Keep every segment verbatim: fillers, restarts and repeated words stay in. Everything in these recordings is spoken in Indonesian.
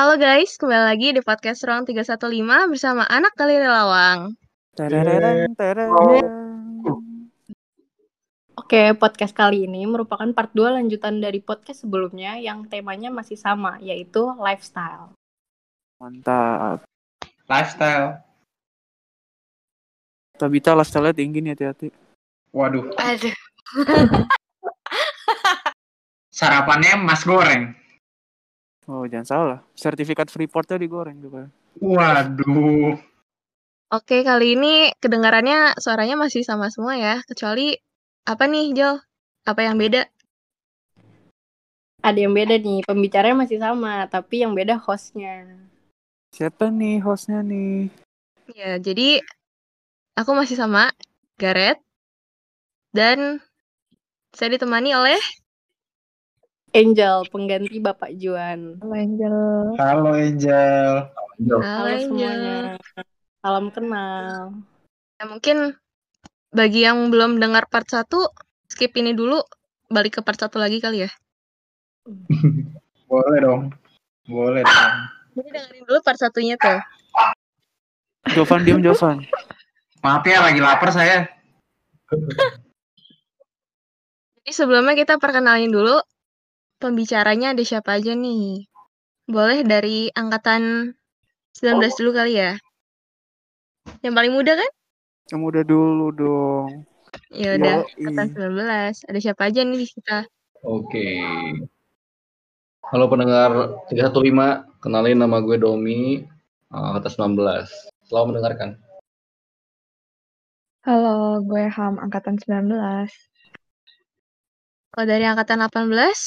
Halo guys, kembali lagi di podcast Ruang tiga satu lima bersama anak Galeri Lawang. Oke, podcast kali ini merupakan part dua lanjutan dari podcast sebelumnya yang temanya masih sama, yaitu lifestyle. Mantap. Lifestyle. Tabita, lifestyle-nya tinggi nih, hati-hati. Waduh. Aduh. Sarapannya mas goreng. Oh, jangan salah. Sertifikat Freeport-nya digoreng. Juga. Waduh. Oke, kali ini kedengarannya suaranya masih sama semua ya, kecuali... Apa nih, Jo? Apa yang beda? Ada yang beda nih, pembicaranya masih sama, tapi yang beda hostnya. Siapa nih hostnya nih? Ya, jadi aku masih sama, Gareth. Dan saya ditemani oleh... Angel, pengganti Bapak Juan. Halo, Angel. Halo, Angel. Halo, Halo Angel. Salam kenal. Ya, mungkin... Bagi yang belum dengar part satu, skip ini dulu, balik ke part satu lagi kali ya? Boleh dong. Boleh dong. Jadi dengerin dulu part satunya tuh. Dufan, diam Dufan. Maaf ya, lagi lapar saya. Jadi sebelumnya kita perkenalin dulu, pembicaranya ada siapa aja nih. Boleh dari angkatan sembilan belas dulu kali ya? Yang paling muda kan? Yang muda dulu dong. Ya udah, angkatan sembilan belas. Ada siapa aja nih kita? Oke. Halo pendengar tiga satu lima, kenalin nama gue Domi, angkatan sembilan belas. Selamat mendengarkan. Halo, gue Ham, angkatan sembilan belas. Kalau dari angkatan delapan belas?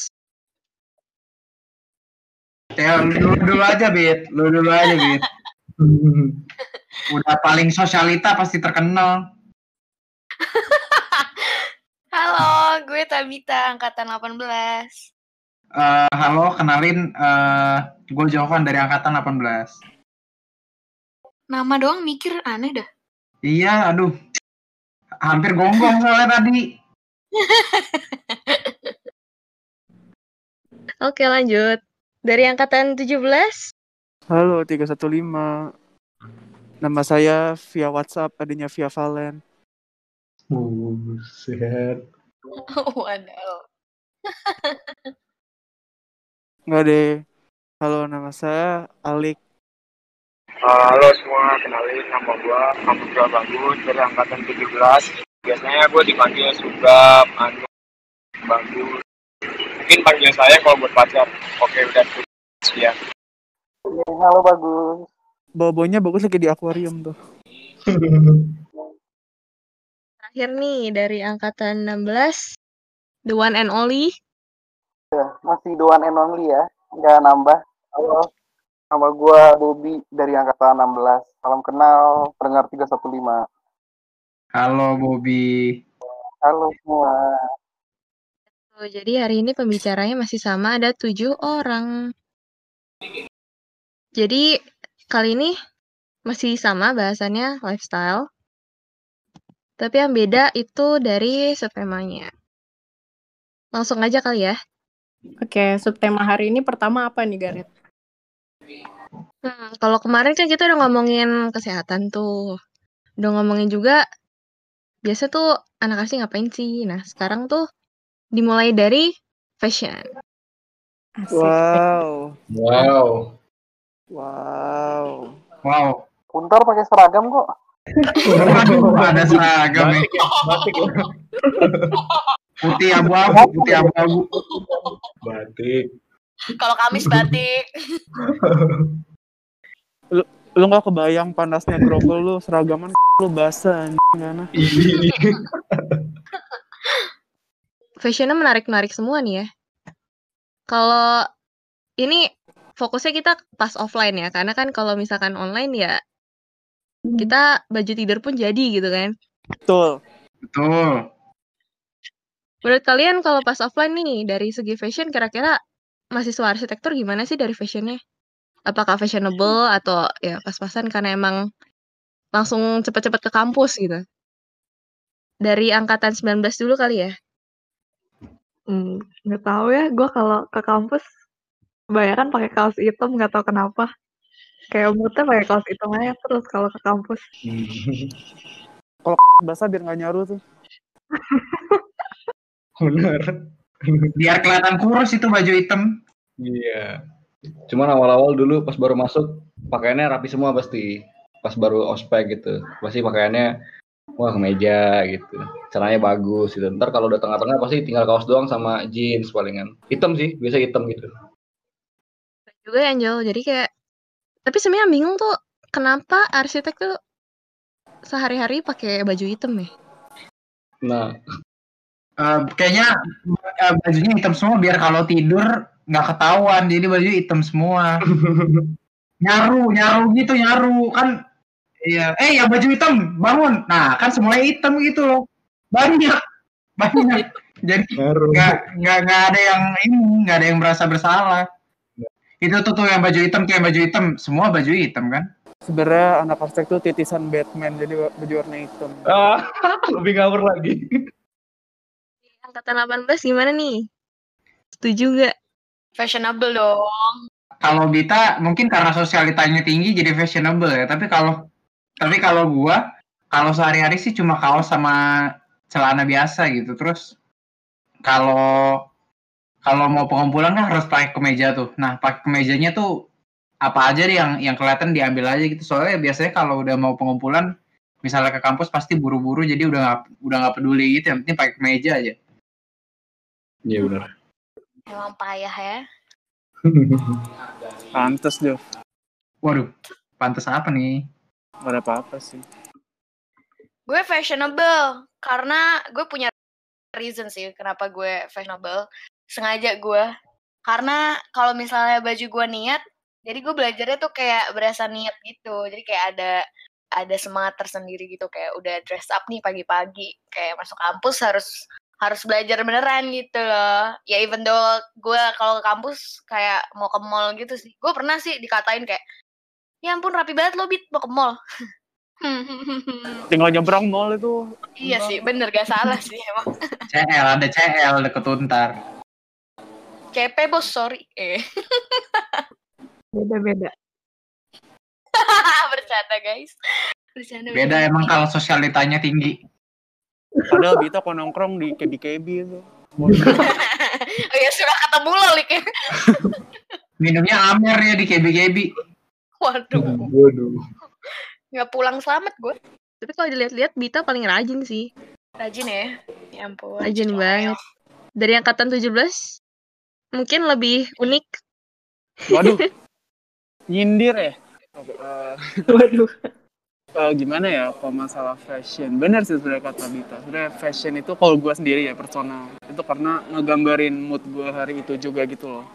Ya, lu dulu aja, Bit. Lu dulu aja, Bit. Udah paling sosialita pasti terkenal. Halo, gue Tabita, angkatan delapan belas. Uh, halo, kenalin uh, gue Jovan dari angkatan delapan belas. Nama doang mikir aneh dah. Iya, aduh. Hampir gonggong soalnya tadi. Oke, lanjut. Dari angkatan tujuh belas. Halo, tiga satu lima. Nama saya via WhatsApp, adanya via Valen. Oh, shit. Oh, no. Nggak deh. Halo, nama saya Alik. Halo semua, kenalin nama gue Abdul Bagus dari angkatan tujuh belas. Biasanya gue dipanggil Sugab, Anu, Bagus. Mungkin panggil saya kalau buat pacar. Oke, udah tujuh belas ya. Halo, Bagus. Bobonya bagus lagi di akuarium tuh. Terakhir nih dari angkatan enam belas, the one and only. Ya, masih the one and only ya, nggak nambah. Halo, nama gue Bobby dari angkatan enam belas. Salam kenal, pendengar tiga satu lima. Halo Bobby. Halo semua. Oh, jadi hari ini pembicaranya masih sama, ada tujuh orang. Jadi kali ini masih sama bahasannya lifestyle, tapi yang beda itu dari subtemanya. Langsung aja kali ya. Oke, subtema hari ini pertama apa nih, Garet? Hmm, kalau kemarin kan kita udah ngomongin kesehatan tuh. Udah ngomongin juga, biasa tuh anak asli ngapain sih? Nah, sekarang tuh dimulai dari fashion. Asik. Wow. Wow. Wow. Wow. Untar pakai seragam kok. Ada seragam ya. Batik ya. Putih abu-abu, putih abu-abu. Batik. Kalau kamis batik. Lu lu enggak kebayang panasnya grogol lu, seragaman lu basah anjing. Fashionnya menarik-menarik semua nih ya. Kalau ini fokusnya kita pas offline ya, karena kan kalau misalkan online ya kita baju tidur pun jadi gitu kan. Betul. Betul. Menurut kalian kalau pas offline nih dari segi fashion kira-kira mahasiswa arsitektur gimana sih dari fashionnya? Apakah fashionable atau ya pas-pasan karena emang langsung cepat-cepat ke kampus gitu? Dari angkatan sembilan belas dulu kali ya? Hmm, nggak tahu ya, gue kalau ke kampus kebanyakan pakai kaos hitam, nggak tahu kenapa. Kayak umutnya pakai kaos hitam aja terus kalau ke kampus. Kalau basah biar nggak nyaru tuh. Bener. Biar kelihatan kurus itu baju hitam. Iya. Cuman awal-awal dulu pas baru masuk pakaiannya rapi semua pasti. Pas baru ospek gitu pasti pakaiannya wah kemeja gitu. Celananya bagus gitu. Ntar kalau udah tengah-tengah pasti tinggal kaos doang sama jeans palingan. Hitam sih, biasa hitam gitu. Juga yang jauh jadi kayak. Tapi sebenarnya bingung tuh kenapa arsitek tuh sehari-hari pakai baju hitam ya? Nah, uh, kayaknya uh, bajunya hitam semua biar kalau tidur nggak ketahuan. Jadi baju hitam semua. nyaru, nyaru gitu, nyaru kan? Iya. Eh, ya baju hitam, bangun. Nah, kan semuanya hitam gitu loh. Banyak, banyak. Jadi nggak nggak nggak ada yang ini, nggak ada yang merasa bersalah. Itu tuh, tuh yang baju hitam, tuh yang baju hitam. Semua baju hitam kan? Sebenarnya anak arsitek tuh titisan Batman, jadi baju warna hitam. Ah, lebih ngawur lagi. Angkatan delapan belas gimana nih? Setuju gak? Fashionable dong. Kalau Bita mungkin karena sosialitanya tinggi jadi fashionable ya. Tapi kalau tapi kalau gua, kalau sehari-hari sih cuma kaos sama celana biasa gitu. Terus kalau Kalau mau pengumpulan kan harus pakai kemeja tuh. Nah, pakai kemejanya tuh apa aja yang yang kelihatan diambil aja gitu. Soalnya biasanya kalau udah mau pengumpulan, misalnya ke kampus pasti buru-buru, jadi udah nggak udah nggak peduli gitu. Yang penting pakai kemeja aja. Iya benar. Emang payah ya. Pantes dong. Waduh, pantes apa nih? Gak ada apa-apa sih. Gue fashionable karena gue punya reason sih kenapa gue fashionable. Sengaja gue, karena kalau misalnya baju gue niat, jadi gue belajarnya tuh kayak berasa niat gitu, jadi kayak ada ada semangat tersendiri gitu, kayak udah dress up nih pagi-pagi, kayak masuk kampus harus harus belajar beneran gitu loh. Ya even though gue kalau ke kampus kayak mau ke mall gitu sih, gue pernah sih dikatain kayak, ya ampun rapi banget lo Bit, mau ke mall. Tinggal nyebrang mall itu. Iya sih, bener gak salah sih emang. C L, ada C L deket Untar. C P bos, sorry. Eh. Beda-beda. Bercanda guys. Bercanda. Beda beda. Emang kalau sosialitanya tinggi. Padahal Bita kok nongkrong di K B K B itu. Oh ya suka ketemu lo like. Minumnya Amer ya di K B K B. Waduh. Waduh. Nggak pulang selamat gue. Tapi kalau dilihat-lihat Bita paling rajin sih. Rajin ya. Ya ampun. Rajin banget. Dari angkatan tujuh belas. Mungkin lebih unik. Waduh, nyindir ya? Uh, Waduh. Uh, gimana ya kalau masalah fashion? Bener sih sebenarnya kata Bita. Sebenarnya fashion itu kalau gue sendiri ya personal. Itu karena ngegambarin mood gue hari itu juga gitu loh.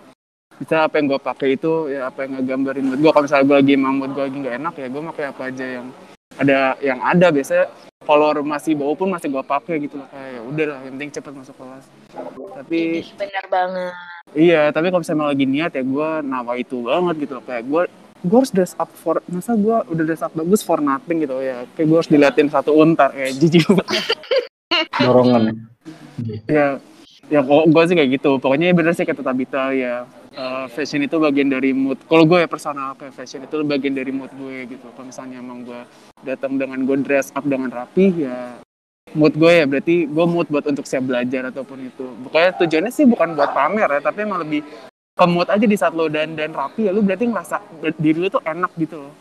Bisa apa yang gue pakai itu, ya apa yang ngegambarin mood gue. Kalau misalnya gue lagi emang mood gue lagi nggak enak ya gue pakai apa aja yang ada. Yang ada biasanya kalau masih bau pun masih gue pakai gitu loh. Kayak udah lah, yang penting cepet masuk kelas. Tapi ini bener banget. Iya, tapi kalau misalnya lagi niat ya gue nawa itu banget gitu loh. Kayak gue, gue harus dress up for, masa gue udah dress up bagus for nothing gitu ya. Kayak gue harus diliatin satu Untar, kayak jijik banget. Dorongan. Ya, ya gue sih kayak gitu. Pokoknya bener sih kata Tabita ya, uh, fashion itu bagian dari mood. Kalau gue ya personal, kayak fashion itu bagian dari mood gue gitu. Kalau misalnya emang gue datang dengan gue dress up dengan rapi ya, mood gue ya berarti gue mood buat untuk siap belajar ataupun itu. Pokoknya tujuannya sih bukan buat pamer ya, tapi emang lebih ke mood aja di saat lo dan dan rapi ya lo berarti ngerasa diri lo tuh enak gitu loh.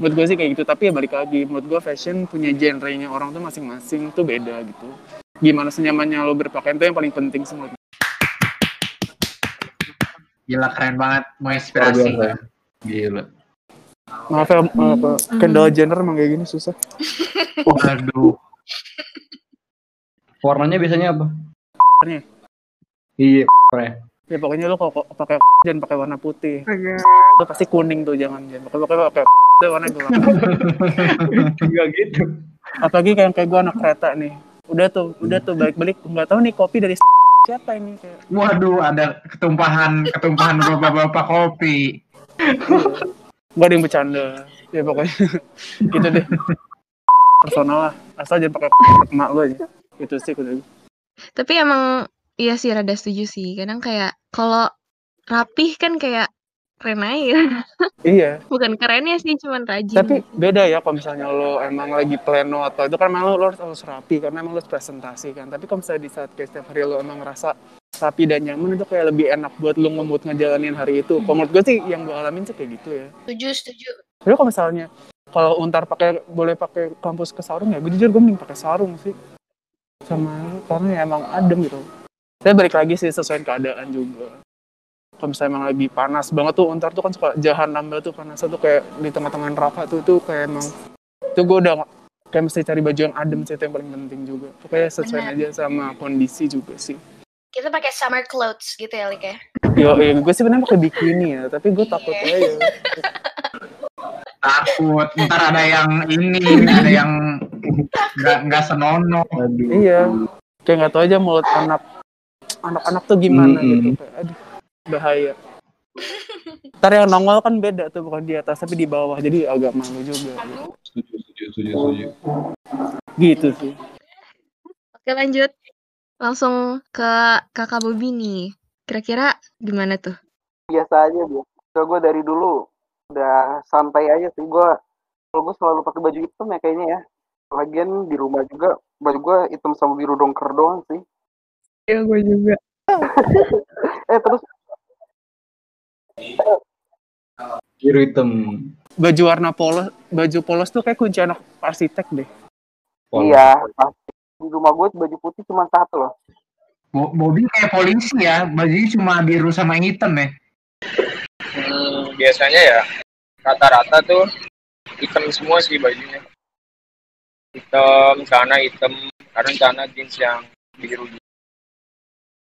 Mood gue sih kayak gitu, tapi ya balik lagi mood gue fashion punya genre-nya orang tuh masing-masing tuh beda gitu. Gimana senyamannya lo berpakaian tuh yang paling penting sih. Gila keren banget, mau inspirasi. Gila. Gila. Maaf ya, apa Kendall Jenner emang kayak gini susah. Waduh. Warnanya biasanya apa? Warnanya? Iya, warnanya. Ya pokoknya lo kalau pakai jangan pakai warna putih. Iya. Lo pasti kuning tuh, jangan jangan pakai pakai pakai warna gelap. Enggak gitu. Apalagi kayak kayak gue anak kereta nih. Udah tuh, udah tuh balik-balik nggak tahu nih kopi dari siapa ini. Waduh, ada ketumpahan ketumpahan bapak-bapak kopi. Gak ada yang bercanda. Ya pokoknya gitu deh. Personal lah. Asal jangan pakai emak lo aja. Itu sih kudu. Tapi emang iya sih rada setuju sih. Kadang kayak kalau rapih kan kayak keren aja. Iya. Bukan kerennya sih, cuman rajin. Tapi beda ya kalau misalnya lo emang lagi pleno atau itu kan emang lo harus, harus rapi karena emang lo harus presentasi kan. Tapi kalau misalnya di saat kayak setiap hari lo emang ngerasa rapi dan nyaman, itu kayak lebih enak buat lo ngemut ngejalanin hari itu. Hmm. Kalau menurut gue sih yang gue alamin sih kayak gitu ya. Setuju, setuju. Tapi kalau misalnya kalau untar pakai boleh pakai kampus ke sarung ya, gue jujur gue mending pakai sarung sih. Sama karena ya emang adem gitu. Saya balik lagi sih sesuai keadaan juga. Kalau misalnya emang lagi panas banget tuh, untar tuh kan suka jahanam banget tuh panasnya tuh kayak di tengah-tengah neraka tuh tuh kayak emang itu gue udah kayak mesti cari baju yang adem sih, itu yang paling penting juga. Pokoknya sesuai aja sama kondisi juga sih. Kita pakai summer clothes gitu ya, Like ya. Yo, yo gue sih benar pakai bikini ya, tapi gue takut aja. Takut ntar ada yang ini, ada yang nggak nggak senonoh. Iya, kayak nggak tahu aja mulut anak anak-anak tuh gimana mm-hmm. gitu, kayak aduh. Bahaya. Ntar yang nongol kan beda tuh, bukan di atas tapi di bawah, jadi agak malu juga. Setuju, setuju, setuju, setuju. Gitu sih. Oke lanjut, langsung ke kakak Bobi nih. Kira-kira gimana tuh? Biasa aja bu. Kalau gue dari dulu udah santai aja sih. Gue kalau gue selalu pakai baju hitam ya kayaknya ya. Lagian di rumah juga baju gue hitam sama biru dongker doang sih. Iya gue juga. eh terus. Biru hitam. Baju warna polos, baju polos tuh kayak kunci anak arsitek deh. Polos. Iya, di rumah gue baju putih cuma satu loh. Bobi kayak polisi ya, bajunya cuma biru sama hitam ya. Hmm, biasanya ya rata-rata tuh hitam semua sih bajunya. Hitam, celana hitam, karena celana jeans yang biru.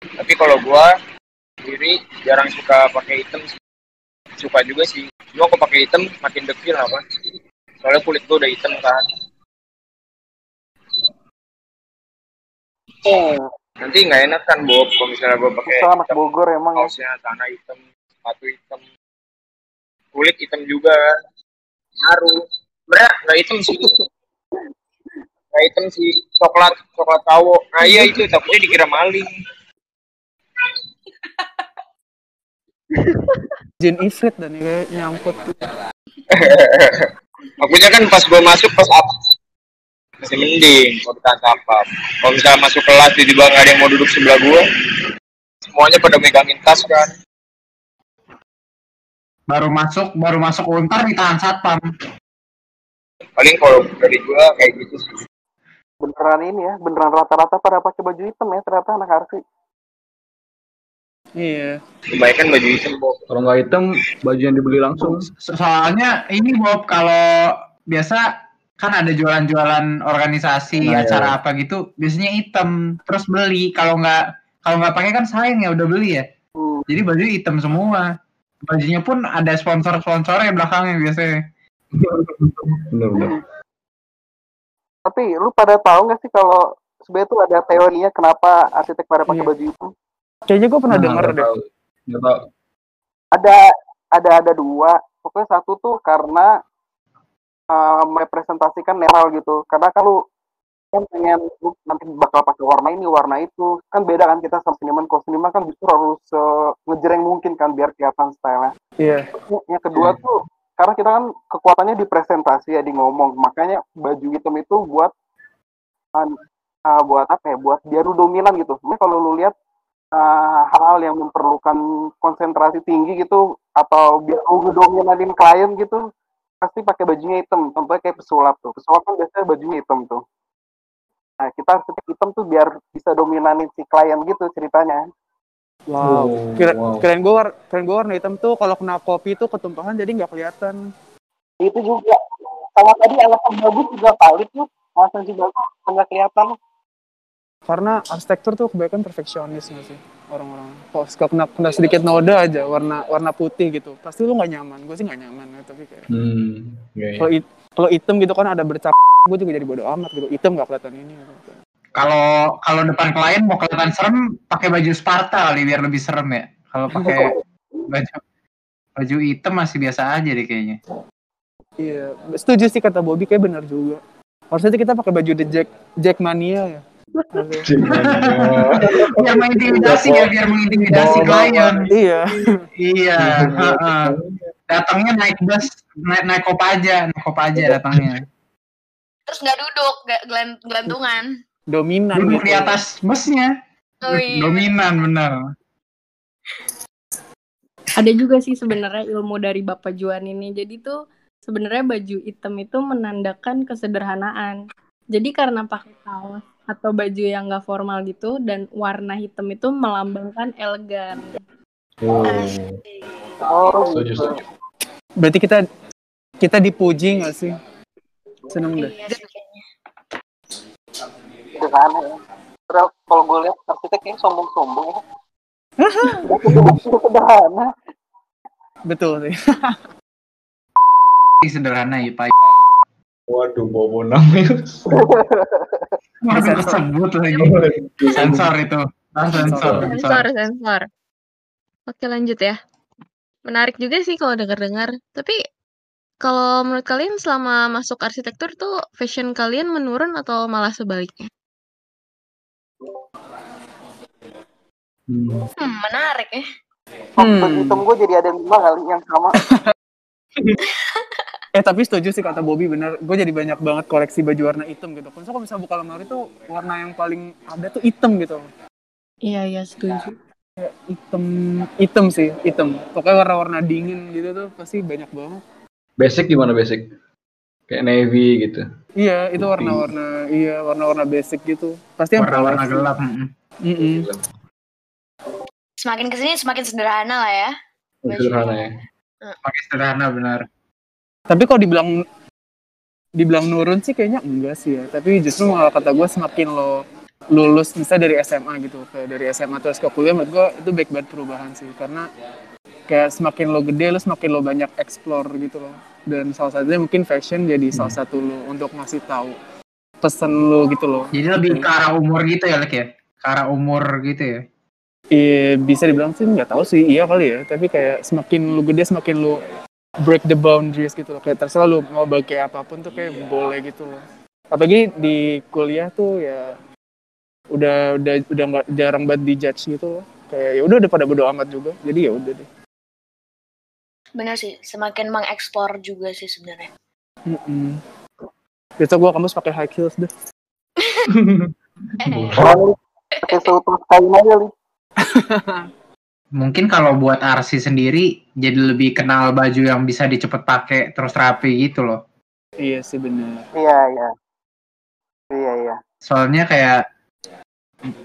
Tapi kalau gue sendiri jarang suka pakai hitam sih. Suka juga sih. Cuma kalau pakai hitam makin dekil apa? Soalnya kulit gue udah hitam kan. Oh, nanti nggak enak kan Bob kalau misalnya gue pakai anak Bogor emang ya. Kaosnya tanah hitam, sepatu hitam, kulit hitam juga kan. Ngaruh. Berat nggak hitam sih. Nggak hitam sih. Coklat, coklat tawo. Nah iya itu takutnya dikira maling. Jin ifrit dan dia nyangkut. Akunya kan pas gue masuk pas apa masih mending kalau kita apa. Kalau misalnya masuk kelas tiba-tiba nggak ada yang mau duduk sebelah gue, semuanya pada megangin tas kan. Baru masuk baru masuk untar ditahan satpam. Paling kalau dari gue kayak gitu sih. Beneran ini ya, beneran rata-rata pada pakai baju hitam ya ternyata anak arsi. Iya. Kebanyakan baju hitam, Bob. Kalau nggak hitam, baju yang dibeli langsung. Soalnya ini, Bob, kalau biasa kan ada jualan-jualan organisasi, nah, acara iya. apa gitu, biasanya hitam. Terus beli. Kalau nggak kalau nggak pakai kan sayang ya, udah beli ya. Uh. Jadi baju hitam semua. Bajunya pun ada sponsor-sponsornya belakangnya biasanya. Benar-benar. Tapi lu pada tahu nggak sih kalau sebenarnya tuh ada teorinya kenapa arsitek pada pakai iya. baju hitam? Kayaknya gue pernah nah, dengar deh. Nggak tahu. Ada ada ada dua. Pokoknya satu tuh karena uh, merepresentasikan netral gitu. Karena kalau kan pengen nanti bakal pakai warna ini, warna itu, kan beda kan kita sama seniman. Kalau seniman kan justru harus uh, ngejreng mungkin kan biar kelihatan style-nya. Iya. Yeah. Yang kedua yeah. tuh karena kita kan kekuatannya di presentasi ya, di ngomong. Makanya baju hitam itu buat uh, uh, buat apa ya? Buat biar dominan gitu. Makanya kalau lu lihat Uh, hal yang memerlukan konsentrasi tinggi gitu atau biar ngedominanin klien gitu pasti pakai bajunya hitam. Contohnya kayak pesulap tuh, pesulap kan biasanya bajunya hitam tuh. Nah kita harus pakai hitam tuh biar bisa dominanin si klien gitu ceritanya. Wow, wow. Kira- wow. Keren gue war- keren gue warna hitam tuh kalau kena kopi tuh ketumpahan jadi nggak kelihatan. Itu juga sama tadi alasan bagus juga palit tuh, alasan juga nggak kelihatan. Karena arsitektur tuh kebanyakan perfeksionis nggak sih orang-orang. Kalau kena, kena sedikit noda aja warna warna putih gitu, pasti lu nggak nyaman. Gue sih nggak nyaman, tapi kayak hmm, yeah, yeah. kalau it, kalau hitam gitu kan ada bercak, gue juga jadi bodo amat gitu. Hitam nggak kelihatan ini. Kalau kalau depan klien mau kelihatan serem, pakai baju Sparta kali biar lebih serem ya. Kalau pakai baju baju hitam masih biasa aja deh kayaknya. Iya, yeah. Setuju sih kata Bobby, kayak benar juga. Harusnya kita pakai baju The Jack Jackmania ya. Biar mengintimidasi ya, biar mengintimidasi klien. Iya. Iya. Datangnya naik bus, naik naik kopaja, naik kopaja datangnya. Terus nggak duduk, nggak gelantungan. Dominan. Duduk di atas busnya. Dominan benar. Ada juga sih sebenarnya ilmu dari Bapak Juan ini. Jadi tuh sebenarnya baju hitam itu menandakan kesederhanaan. Jadi karena pakai kaos atau baju yang nggak formal gitu dan warna hitam itu melambangkan elegan. Oh. Oh. Gitu. Berarti kita kita dipuji nggak sih? Seneng deh. Terus kalau gue lihat arsitek kayaknya sombong-sombong. Sederhana. Betul sih. Sederhana ya Pak. Waduh, bobo namanya. Bisa disebut lagi. Sensor itu. Nah, sensor, sensor. Sensor, sensor. Oke, lanjut ya. Menarik juga sih kalau dengar-dengar. Tapi kalau menurut kalian selama masuk arsitektur tuh fashion kalian menurun atau malah sebaliknya? Hmm. hmm, menarik ya. Hmm. Hitung gue jadi ada lima kali yang sama. eh tapi setuju sih kata Bobby, bener. Gue jadi banyak banget koleksi baju warna hitam gitu. Kalau misalnya buka lemari tuh warna yang paling ada tuh hitam gitu. Iya iya setuju. Ya, hitam, hitam sih hitam. Pokoknya warna-warna dingin gitu tuh pasti banyak banget. Basic gimana basic? Kayak navy gitu. Iya itu warna-warna, iya warna-warna basic gitu. Pasti yang warna-warna gelap. Mm-mm. Semakin kesini semakin sederhana lah ya. Sederhana ya. Semakin sederhana benar. Tapi kalau dibilang dibilang nurun sih kayaknya enggak sih ya. Tapi justru malah kata gue semakin lo lulus misalnya dari S M A gitu, kayak dari S M A terus ke kuliah, menurut gue itu baik banget perubahan sih. Karena kayak semakin lo gede lo semakin lo banyak explore gitu loh. Dan salah satunya mungkin fashion jadi hmm. salah satu lo untuk ngasih tahu pesan lo gitu loh. Jadi lebih ke arah umur gitu ya, like ya. Ke arah umur gitu ya. Iya, bisa dibilang sih nggak tahu sih, iya kali ya. Tapi kayak semakin lu gede, semakin lu break the boundaries gitu loh. Kayak terserah lu mau pakai apapun tuh kayak yeah. boleh gitu loh. Apalagi di kuliah tuh ya udah udah udah nggak jarang banget dijudge gitu loh. Kayak ya udah udah pada bodo amat juga. Jadi ya udah deh. Benar sih, semakin mengeksplor juga sih sebenarnya. Heeh. Besok gua kampus pakai high heels deh. Kalau pakai sepatu kain aja lu. Mungkin kalau buat Arsi sendiri jadi lebih kenal baju yang bisa dicepet pakai terus rapi gitu loh. Iya sih benar. Iya iya. Iya iya. Soalnya kayak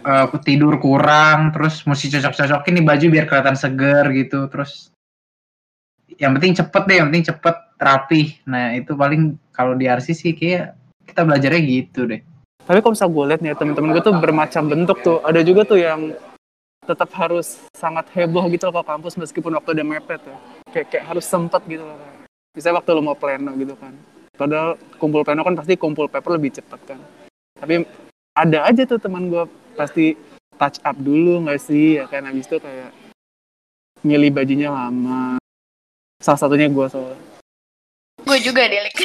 uh, tidur kurang terus mesti cocok-cocokin nih baju biar kelihatan seger gitu terus. Yang penting cepet deh, yang penting cepet rapi. Nah itu paling kalau di Arsi sih kayak kita belajarnya gitu deh. Tapi kalau misal gue liat nih temen-temen gue tuh bermacam bentuk tuh. Ada juga tuh yang tetap harus sangat heboh gitu loh ke kampus meskipun waktu udah mepet ya. Kayak, kayak harus sempet gitu loh. Misalnya waktu lo mau pleno gitu kan. Padahal kumpul pleno kan pasti kumpul paper lebih cepat kan. Tapi ada aja tuh teman gue pasti touch up dulu gak sih ya kan. Habis itu kayak milih bajunya lama. Salah satunya gue soalnya. Gue juga Delik.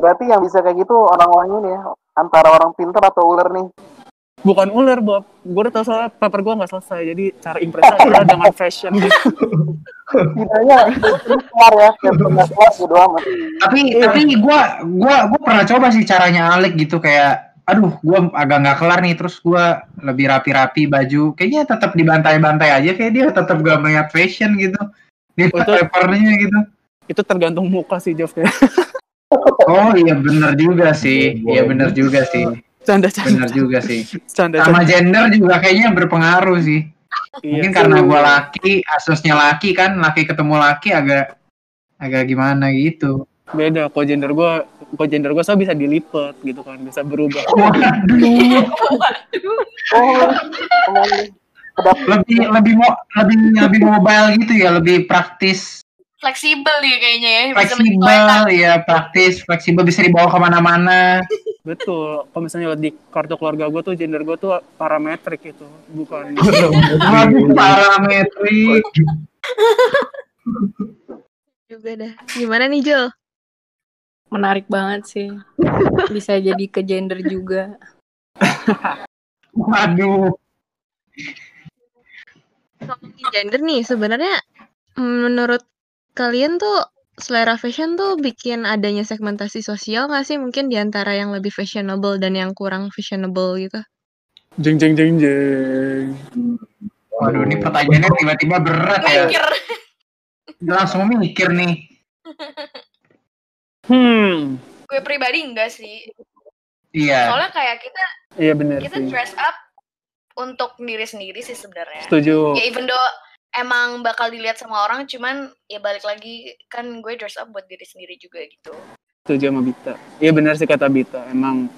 Berarti yang bisa kayak gitu orang-orang ini ya. Antara orang pinter atau ular nih. Bukan ular, Bob. Gue udah tau soalnya paper gue gak selesai. Jadi cara impresnya adalah dengan fashion gitu. Tidaknya, keluar ya. Yang pernah keluar, gue doang. Tapi, yeah. tapi gue gua, gua pernah coba sih caranya Alek gitu. Kayak, aduh, gue agak gak kelar nih. Terus gue lebih rapi-rapi baju. Kayaknya tetap dibantai-bantai aja. Kayak dia tetap gak melihat fashion gitu. Dia oh, papernya gitu. Itu tergantung muka sih, Jof. Oh iya, bener juga sih. Iya, bener juga sih. Canda, canda. Bener juga sih. Canda, canda. Sama gender juga kayaknya berpengaruh sih. Mungkin iya, karena gue laki, asusnya laki kan, laki ketemu laki agak agak gimana gitu. Beda, kok gender gue, kok gender gue so bisa dilipat gitu kan, bisa berubah. Waduh. Oh, lebih lebih mau lebih lebih mobile gitu ya, lebih praktis. Fleksibel ya kayaknya ya. Fleksibel ya, praktis, fleksibel bisa dibawa kemana-mana. Betul, kalau misalnya di kartu keluarga gue tuh gender gue tuh parametrik itu, bukan parametrik. Juga dah. Gimana nih Jo? Menarik banget sih. Bisa jadi ke gender juga. Waduh. Ngomongin gender nih, sebenarnya menurut kalian tuh selera fashion tuh bikin adanya segmentasi sosial nggak sih? Mungkin diantara yang lebih fashionable dan yang kurang fashionable gitu. Jeng jeng jeng jeng. Waduh, ini pertanyaannya tiba-tiba berat ya. Mikir. Langsung mikir nih. Hmm. Gue pribadi enggak sih. Iya. Soalnya kayak kita, iya bener, kita sih dress up untuk diri sendiri sih sebenarnya. Setuju. Ya even though emang bakal dilihat sama orang, cuman ya balik lagi kan gue dress up buat diri sendiri juga gitu. Setuju sama Bita. Iya benar sih kata Bita. Emang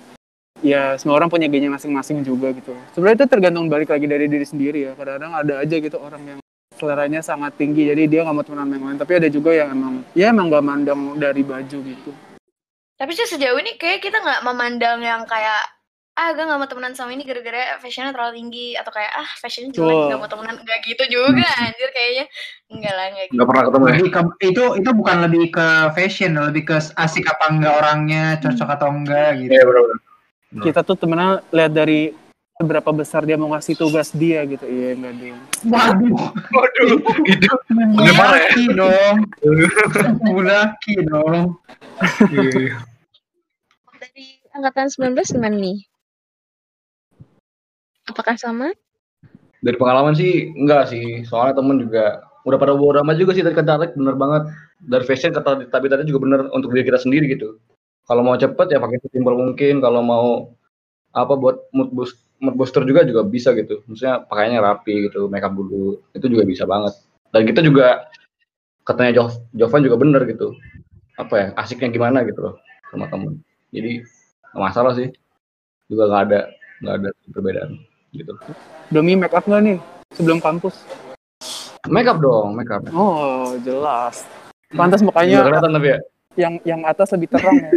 ya semua orang punya gayanya masing-masing juga gitu. Sebenarnya itu tergantung balik lagi dari diri sendiri ya. Kadang-kadang ada aja gitu orang yang seleranya sangat tinggi, jadi dia nggak mau temenan sama yang lain. Tapi ada juga yang emang ya emang nggak mandang dari baju gitu. Tapi sih sejauh ini kayak kita nggak memandang yang kayak ah gue nggak mau temenan sama ini gara-gara fashionnya terlalu tinggi, atau kayak ah fashionnya jelek oh. nggak mau temenan, nggak gitu juga anjir kayaknya. Enggak lah, nggak gitu. Nggak pernah ketemu ya. Itu itu bukan lebih ke fashion, lebih ke asik apa enggak orangnya, cocok atau enggak gitu. Iya benar. Kita tuh temenan lihat dari seberapa besar dia mau ngasih tugas dia gitu. Iya enggak deh. Waduh, waduh. Itu mulaki dong. Mulaki dong. Dari angkatan sembilan belas gimana nih? Apakah sama? Dari pengalaman sih enggak sih. Soalnya temen juga udah pada bodo amat juga sih, tertarik bener banget. Dari fashion kata tapi tadi juga bener untuk diri kita sendiri gitu. Kalau mau cepet ya pakai sesimpel mungkin, kalau mau apa buat mood boost, mood booster juga juga bisa gitu. Maksudnya pakaiannya rapi gitu, makeup dulu itu juga bisa banget. Dan kita juga katanya Jov, Jovan juga bener gitu. Apa ya asiknya gimana gitu loh sama temen. Jadi nggak masalah sih, juga nggak ada nggak ada perbedaan gitu. Demi makeup nggak nih sebelum kampus? Makeup dong, makeup. Oh jelas. Pantas mukanya. Gak kelihatan tapi ya. Yang yang atas lebih terang ya.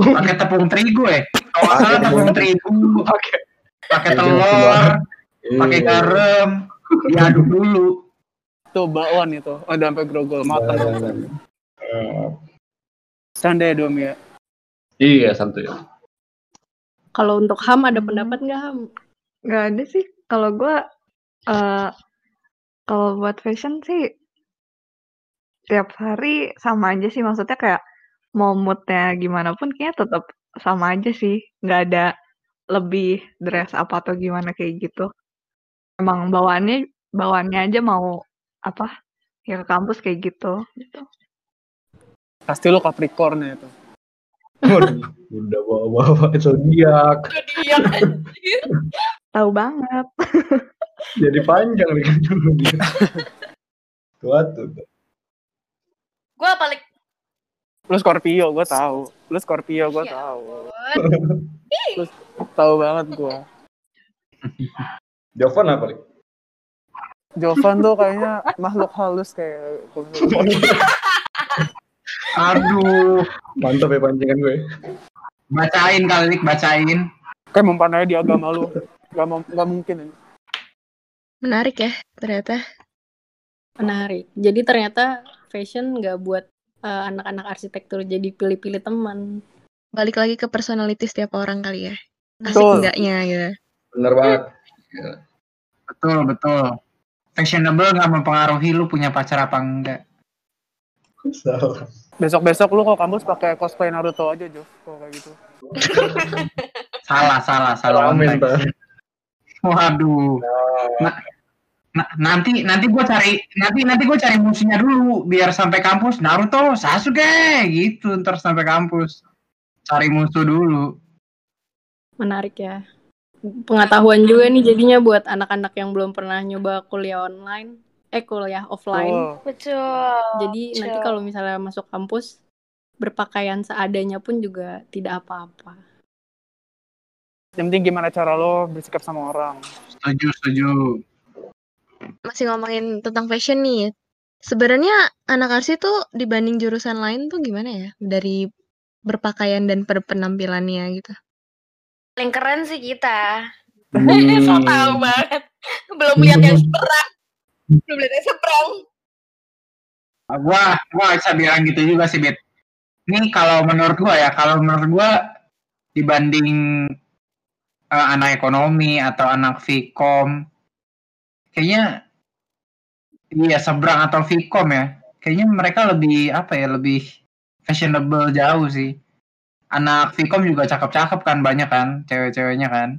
Pakai tepung terigu ya. Kalau nggak salah tepung terigu. Pakai pakai telur, pakai garam, diaduk dulu. Tuh bakwan itu, oh, udah sampai grogol mata. Santai dong ya. Iya santai. Kalau untuk Ham ada pendapat nggak Ham? Nggak ada sih. Kalau gue, uh, kalau buat fashion sih tiap hari sama aja sih, maksudnya kayak mau moodnya gimana pun kayaknya tetap sama aja sih, nggak ada lebih dress apa atau gimana kayak gitu. Emang bawaannya bawaannya aja mau apa ya ke kampus kayak gitu gitu. Pasti lo Capricorn-nya itu. Waduh, udah bawa-bawa zodiak. Zodiak anjir. Tahu banget. Jadi panjang nih dulu dia. Tuh-tuh. Gue balik. Lu Scorpio, gue tahu. Lu Scorpio, gue ya, tahu. Lu tahu banget gue. Jovan apa nih? Jovan tuh kayaknya makhluk halus kayak. Aduh, mantap ya pancingan gue. Bacain kali, bacain. Kayak mempanai di agama lu. Gak, m- gak mungkin. Menarik ya, ternyata. Menarik. Jadi ternyata fashion nggak buat uh, anak-anak arsitektur jadi pilih-pilih teman. Balik lagi ke personality setiap orang kali ya. Asik enggaknya gitu. Bener banget. Betul, betul. Fashionable nggak mempengaruhi lu punya pacar apa enggak. So. Besok-besok lu kok kampus pakai cosplay Naruto aja, Jo. Kok kayak gitu. Salah, salah, salah. Amin, waduh. Nah. Nah, nanti nanti gue cari nanti nanti gue cari musuhnya dulu biar sampai kampus Naruto Sasuke gitu, ntar sampai kampus cari musuh dulu. Menarik ya, pengetahuan juga nih jadinya buat anak-anak yang belum pernah nyoba kuliah online eh kuliah offline. Betul. Jadi betul, nanti kalau misalnya masuk kampus berpakaian seadanya pun juga tidak apa-apa. Yang penting gimana cara lo bersikap sama orang. Setuju, setuju. Masih ngomongin tentang fashion nih. Sebenarnya anak arsi tuh dibanding jurusan lain tuh gimana ya? Dari berpakaian dan penampilannya gitu. Paling keren sih kita. Hmm. So tau banget. Belum lihat yang seberang. Belum lihat yang seberang. Wah, gue bisa bilang gitu juga sih, Bet. Ini kalau menurut gue ya, kalau menurut gue dibanding uh, anak ekonomi atau anak Vkom, kayaknya iya seberang atau Vkom ya, kayaknya mereka lebih apa ya, lebih fashionable jauh sih. Anak Vkom juga cakep-cakep kan, banyak kan cewek-ceweknya kan.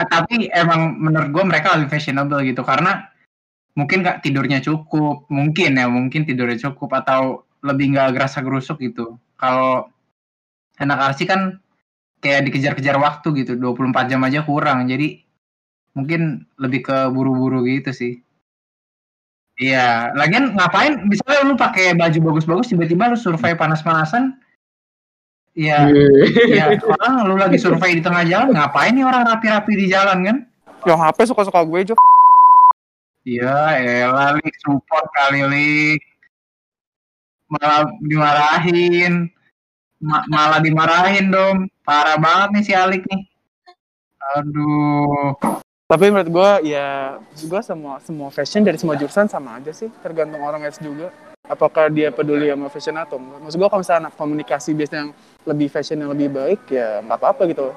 Tapi emang menurut gue mereka lebih fashionable gitu, karena mungkin gak tidurnya cukup, mungkin ya, mungkin tidurnya cukup atau lebih gak gerasa-gerusuk gitu. Kalau anak arsi kan kayak dikejar-kejar waktu gitu, dua puluh empat jam aja kurang, jadi mungkin lebih ke buru-buru gitu sih. Iya, lagian ngapain, misalnya lu pakai baju bagus-bagus, tiba-tiba lu survei panas-panasan. Iya, ya, orang lu lagi survei di tengah jalan, ngapain nih orang rapi-rapi di jalan kan? Yo H P suka-suka gue, Jo. Iya, elah, Lik, support kali, Lik. Malah dimarahin, Ma- malah dimarahin dong. Parah banget nih si Alik nih. Aduh. Tapi menurut gue, ya, juga semua semua fashion dari semua jurusan sama aja sih, tergantung orang S juga. Apakah dia peduli sama fashion atau enggak? Maksud gue kalau misalnya anak komunikasi biasanya yang lebih fashion yang lebih baik, ya nggak apa-apa gitu.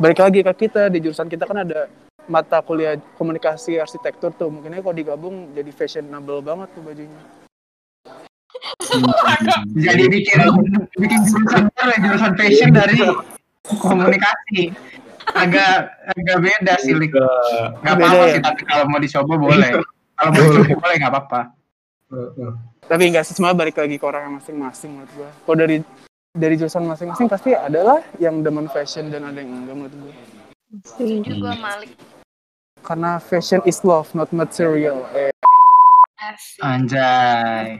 Balik lagi ke kita, di jurusan kita kan ada mata kuliah komunikasi arsitektur tuh. Mungkinnya kalau digabung jadi fashionable banget tuh bajunya. Jadi bikin bikin jurusan jurusan fashion dari komunikasi. Agak agak beda sih, Lik. Nggak apa-apa sih, tapi kalau mau dicoba boleh. Kalau mau dicoba boleh, nggak apa-apa. Tapi enggak sih, semua balik lagi ke orang masing-masing menurut gue. Kalau dari dari jurusan masing-masing pasti adalah yang demen fashion dan ada yang enggak menurut gue. Setuju gue, Malik. Karena fashion is love, not material. Eh. Anjay.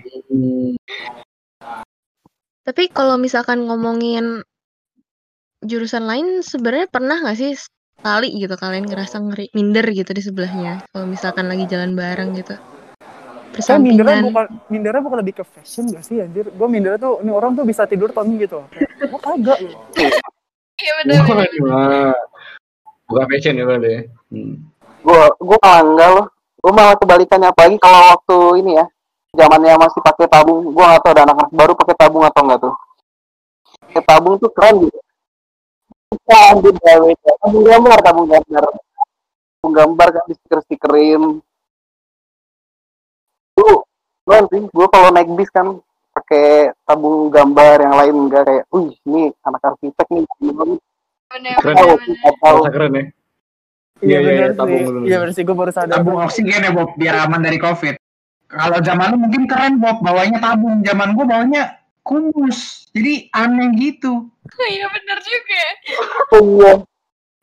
Tapi kalau misalkan ngomongin jurusan lain, sebenarnya pernah nggak sih sekali gitu kalian ngerasa ngeri, minder gitu di sebelahnya? Kalau misalkan lagi jalan bareng gitu. Saya mindernya bukan, mindernya bukan lebih ke fashion gak sih anjir? Gue mindernya tuh, ini orang tuh bisa tidur tahun gitu. Gue kagak loh. Iya bener-bener. Bukan fashion ya berarti ya? Gue, gue malah enggak loh. Gue malah kebalikannya, apalagi kalau waktu ini ya, zamannya masih pakai tabung. Gue gak tau ada anak-anak baru pakai tabung atau enggak tuh. Pakai tabung tuh keren gitu. Kita ambil gawe, tabung gambar, tabung gambar. Tabung gambar kan di stiker-stikerin. Kan sih, gue kalau naik bis kan pakai tabung gambar, yang lain enggak, kayak, wih, ini anak arsitek nih. Keren, oh, keren, keren ya? Iya, iya, iya, tabung dulu. Iya, bener sih, gue baru sadar. Tabung oksigen ya, Bob, biar aman dari COVID. Kalau zaman lu mungkin keren, Bob, bawanya tabung. Zaman gue bawanya kumus, jadi aneh gitu. Iya, bener juga. Iya.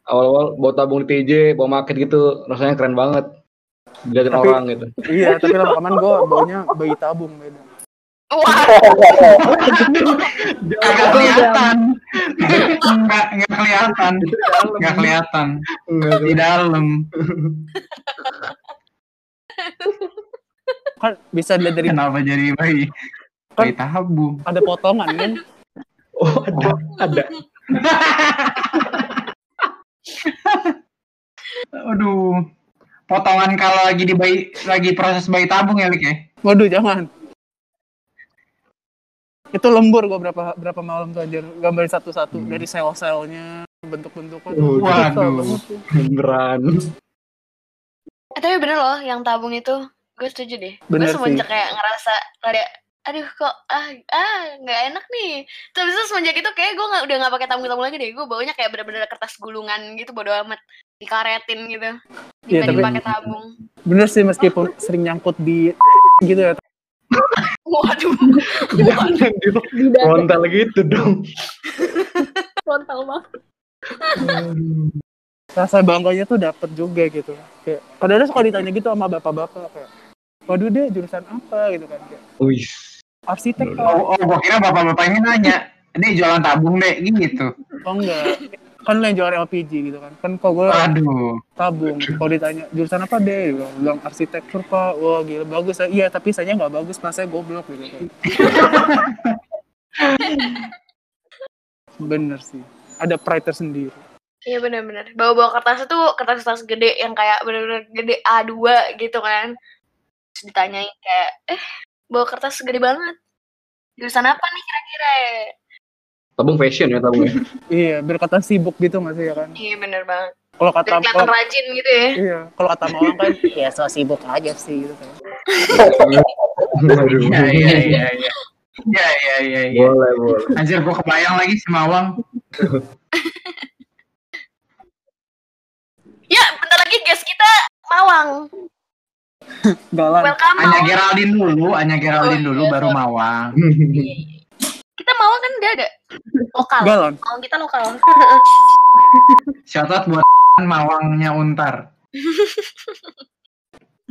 Awal-awal bawa tabung di T J, bawa market gitu, rasanya keren banget. Dilihatin orang gitu. Iya, tapi lama-lamaan gue baunya bayi tabung beda. Wah. Enggak kelihatan. Enggak enggak kelihatan. Enggak kelihatan. Di dalam. Kan bisa dilihat dari kenapa jadi bayi. Bayi tabung. Ada potongan kan? Oh, ada. Ada. Aduh. Potongan kalau lagi di bayi, lagi proses bayi tabung ya, Lik ya? Waduh, jangan. Itu lembur gue berapa berapa malam tuh anjir. Gambarin satu-satu. Hmm. Dari sel-selnya, bentuk-bentuknya. Oh, waduh, beneran. Eh, tapi bener loh, yang tabung itu. Gue setuju deh. Gue semenjak kayak ngerasa, kayak, aduh kok, ah, ah gak enak nih. Terus semenjak itu kayak gue gak, udah gak pakai tabung-tabung lagi deh. Gue baunya kayak bener-bener kertas gulungan gitu, bodo amat. Dikaretin gitu, dibanding ya, pakai tabung. Bener sih, meskipun oh, sering nyangkut di gitu ya. Waduh, jangan di frontal gitu dong. Frontal mah. Rasa bangganya tuh dapet juga gitu. Kayak kadang-kadang suka ditanya gitu sama bapak-bapak kayak, waduh deh jurusan apa gitu kan. Wih. Arsitek. Oh, oh, gua kira bapak-bapak ini nanya, ini jualan tabung deh gitu. Oh enggak. Kan lo yang jual L P G gitu kan, kan kalau gue tabung, kalau ditanya jurusan apa deh, gue bilang arsitektur pak, wah gila bagus, iya tapi saya nggak bagus, kelasnya goblok gitu kan. Bener sih, ada pride tersendiri. Iya benar-benar, bawa-bawa kertas itu kertas-kertas gede yang kayak benar-benar gede A dua gitu kan, terus ditanyain kayak, eh bawa kertas gede banget, jurusan apa nih kira-kira ya? Tabung fashion ya tabungnya. Iya, berkata sibuk gitu gak sih ya kan? Iya, bener banget. Kalau kata kalau rajin gitu ya. Iya, kalau kata orang kan ya so sibuk aja sih gitu kan. Iya iya iya iya. Iya iya iya iya. Boleh boleh. Anjir gua kebayang lagi sama Awang. Ya, bentar lagi guys kita Mawang. Galan. Welcome. Anya Geraldine dulu, Anya Geraldine dulu oh, baru Mawang. Iya, iya. Kita Mawang kan enggak ada lokal. Galan. Mawang kita lokal. Shout out buat Mawangnya Untar.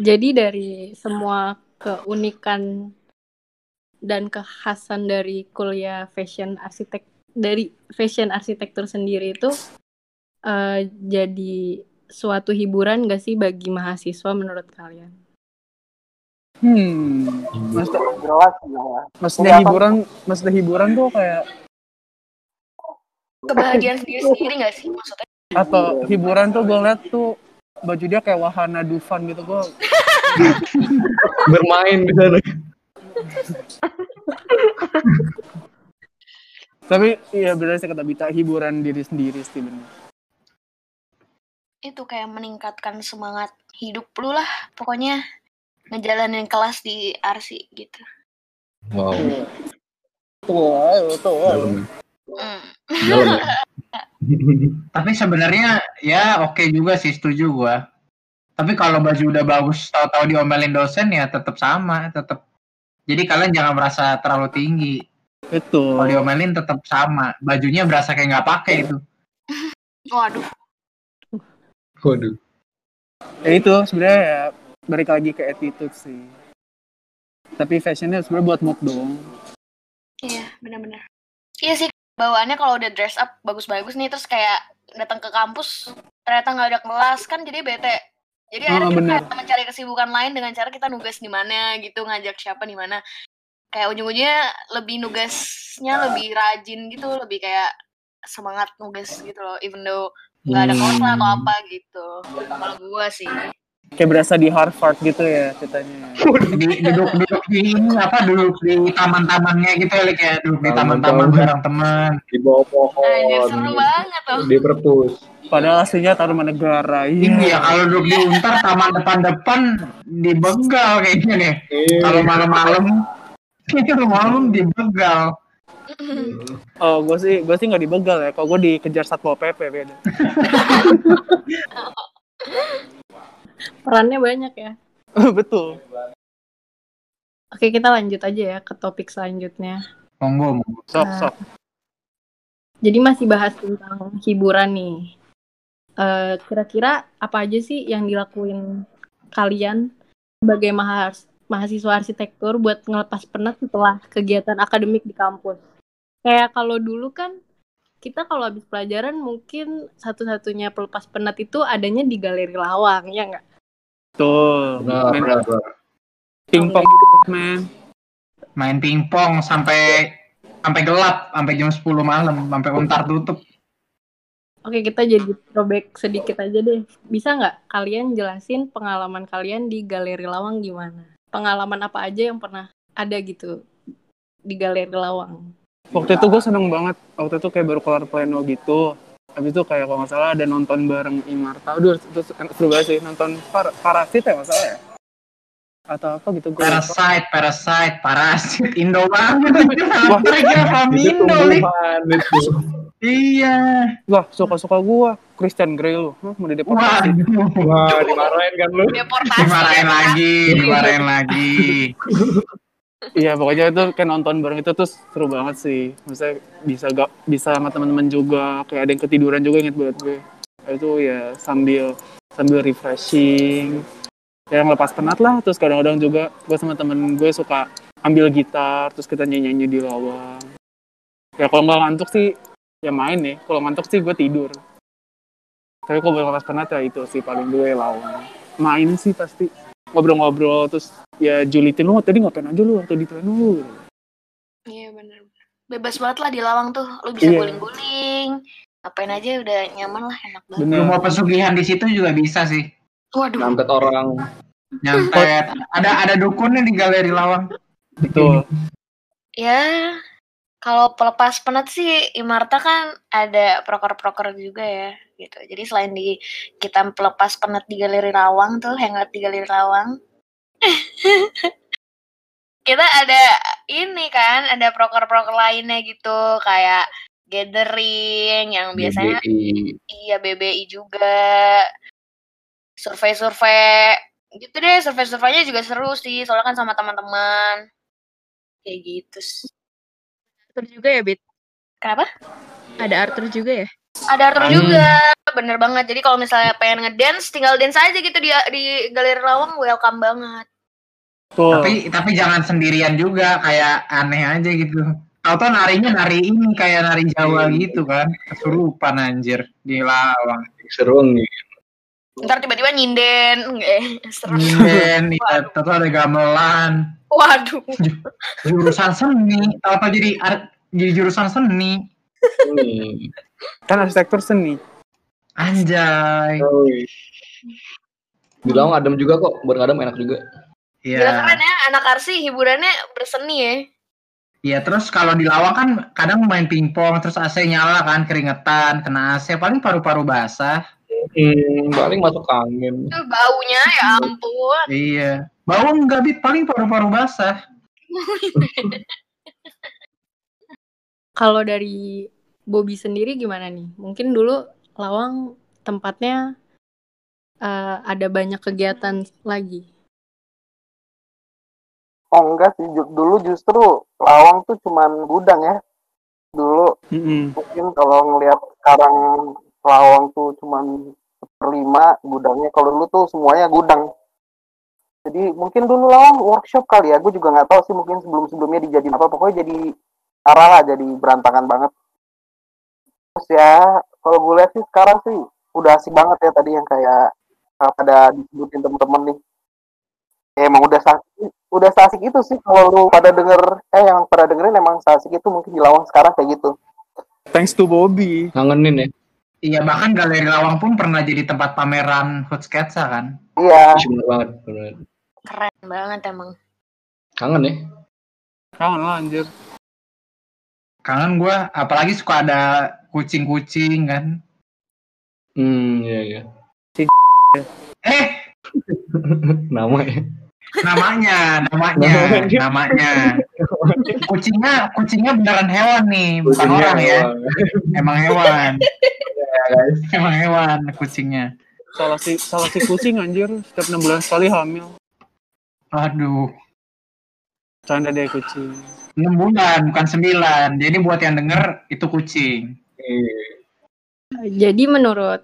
Jadi dari semua keunikan dan kekhasan dari kuliah fashion arsitek dari fashion arsitektur sendiri itu uh, jadi suatu hiburan gak sih bagi mahasiswa menurut kalian? Hmm, maksud, maksudnya hiburan, maksudnya hiburan tuh kayak kebahagiaan sendiri-sendiri gak sih maksudnya? Atau hiburan tuh gue liat tuh baju dia kayak wahana Dufan gitu gue bermain di sana. Tapi iya benar sih kata Bita, hiburan diri sendiri sih benar. Itu kayak meningkatkan semangat hidup lu lah, pokoknya ngejalanin kelas di Arsi gitu. Wow. Wow, wow. Tapi sebenarnya ya oke okay juga sih, setuju gua. Tapi kalau baju udah bagus tahu-tahu diomelin dosen ya tetap sama, tetap. Jadi kalian jangan merasa terlalu tinggi. Betul. Kalau diomelin tetap sama, bajunya berasa kayak nggak pakai itu. Waduh. Waduh. Ya itu sebenarnya ya, balik lagi ke attitude sih. Tapi fashionnya sebenarnya buat mood doang. Iya, benar-benar. Iya sih. Bawaannya kalau udah dress up bagus-bagus nih, terus kayak datang ke kampus ternyata nggak ada kelas kan, jadi bete. Jadi oh, akhirnya kita mencari kesibukan lain dengan cara kita nugas di mana gitu, ngajak siapa di mana. Kayak ujung-ujungnya lebih nugasnya lebih rajin gitu, lebih kayak semangat nugas gitu loh, even though nggak ada kelas lah atau apa gitu. Kalau gua sih. Kayak berasa di Harvard gitu ya ceritanya. Duduk-duduk di ini apa, duduk di taman-tamannya gitu ya, like ya duduk di taman-taman bareng teman, di bawah pohon. Nah, seru banget loh. Di perpus. Padahal aslinya taman negara. Iya, kalau duduk di Untar taman depan-depan dibegal kayaknya nih. Kalau malam-malam, kalau malam dibegal. Oh, gue sih gue sih nggak dibegal ya. Kalau gue dikejar satpol P P beda. Perannya banyak ya. Betul. Oke, kita lanjut aja ya ke topik selanjutnya. Monggo, monggo. Sok, sok. Jadi masih bahas tentang hiburan nih. Uh, kira-kira apa aja sih yang dilakuin kalian sebagai mahas- mahasiswa arsitektur buat ngelepas penat setelah kegiatan akademik di kampus? Kayak kalau dulu kan kita kalau habis pelajaran mungkin satu-satunya pelepas penat itu adanya di Galeri Lawang, ya nggak? Tuh, bener, bener, bener. Pingpong gitu, man. Main pingpong sampai sampai gelap, sampai jam sepuluh malam, sampai Untar tutup. Oke, kita jadi throwback sedikit aja deh. Bisa nggak kalian jelasin pengalaman kalian di Galeri Lawang gimana? Pengalaman apa aja yang pernah ada gitu di Galeri Lawang? Waktu itu gue seneng banget, waktu itu kayak baru kelar pleno gitu. Habis itu kayak kalau nggak salah ada nonton bareng Imarta. Aduh, terus seru banget sih, nonton par- Parasite ya nggak salah ya? Atau apa gitu. Parasite, Parasite, Parasite, Indo banget. Wah, kira Famindo nih. Iya. Wah, suka-suka gue, Christian Grey lu. Hah, mau dideportasi. Wah, dimarahin kan lu. Dimarahin lagi, dimarahin lagi. Iya pokoknya itu kayak nonton bareng itu terus seru banget sih. Maksudnya bisa gak, bisa sama teman-teman juga, kayak ada yang ketiduran juga inget banget gue. Itu ya sambil sambil refreshing. Ya ngelepas penat lah, terus kadang-kadang juga gue sama temen gue suka ambil gitar, terus kita nyanyi-nyanyi di lawang. Ya kalau nggak ngantuk sih ya main ya, kalau ngantuk sih gue tidur. Tapi kalau ngelepas penat ya itu sih paling gue lawang. Main sih pasti. Ngobrol-ngobrol, terus ya julitin lu, tadi ngapain aja lu waktu di pleno lu. Iya benar, bebas banget lah di lawang tuh, lu bisa yeah. guling-guling, ngapain aja udah nyaman lah, enak banget. Bener. Lu mau pesugihan di situ juga bisa sih. Waduh. Nyantet orang. Nyantet. Ada ada dukunnya di Galeri Lawang. Betul. Ya, Kalau pelepas penat sih Imarta kan ada proker-proker juga ya gitu. Jadi selain di kita pelepas penat di Galeri Lawang tuh, hangout di Galeri Lawang, kita ada ini kan, ada proker-proker lainnya gitu, kayak gathering yang biasanya B B I. Iya, B B I juga, survei-survei gitu deh. Survei-surveinya juga seru sih, soalnya kan sama teman-teman kayak gitu sih. Arthur juga ya, Bit? Kenapa? Ada Arthur juga ya? Ada Arthur hmm. juga, bener banget. Jadi kalau misalnya pengen ngedance, tinggal dance aja gitu di di Galeri Lawang, welcome banget. Tuh. Tapi tapi jangan sendirian juga, kayak aneh aja gitu. Atau narinya nari ini kayak nari Jawa gitu kan, kesurupan anjir di Lawang. Seru nih. Ntar tiba-tiba nyinden, seru. Nyinden, ya, tentu ada gamelan. Waduh. Jurusan seni, apa jadi art, jadi jurusan seni? Hmm. Kan arsitektur seni. Anjay. Oh. Di Lawang adem juga kok, bergadam enak juga. Iya. Gila keren ya, anak arsi hiburannya berseni ya. Iya, terus kalau di Lawang kan kadang main pingpong, terus A C nyala kan, keringetan, kena A C, paling paru-paru basah. Hmm, paling masuk angin. Tuh, baunya ya ampun. Iya, bau nggak, Bit, paling paru-paru basah. Kalau dari Bobby sendiri gimana nih? Mungkin dulu Lawang tempatnya uh, ada banyak kegiatan lagi. Oh enggak sih, dulu justru Lawang tuh cuman gudang ya. Dulu mm-hmm. mungkin kalau ngelihat sekarang Lawang tuh cuman seperlima gudangnya, kalau dulu tuh semuanya gudang. Jadi mungkin dulu Lawang workshop kali ya, gue juga nggak tahu sih, mungkin sebelum-sebelumnya dijadiin apa, pokoknya jadi arah lah, jadi berantakan banget. Terus ya, kalau gue lihat sih sekarang sih udah asik banget ya, tadi yang kayak pada disebutin temen-temen nih. Ya, emang udah asik, udah asik itu sih kalau lu pada denger, eh yang pada dengerin emang asik itu mungkin di Lawang sekarang kayak gitu. Thanks to Bobby. Kangenin ya. Iya, bahkan Galeri Lawang pun pernah jadi tempat pameran Hootsketsa kan? Iya. Bener banget, bener. Keren banget emang. Kangen ya? Kangen lah anjir. Kangen gue, apalagi suka ada kucing-kucing kan? Hmm, iya iya. Si Eh! namanya. Namanya, namanya, namanya. Kucingnya, kucingnya beneran hewan nih, bukan kucingnya orang ya. Hewan. Emang hewan. Guys. Emang hewan kucingnya. Salah si, salah si kucing anjir, setiap enam bulan sekali hamil. Aduh. Canda deh kucing. enam bulan, bukan sembilan. Jadi buat yang denger, itu kucing. Jadi menurut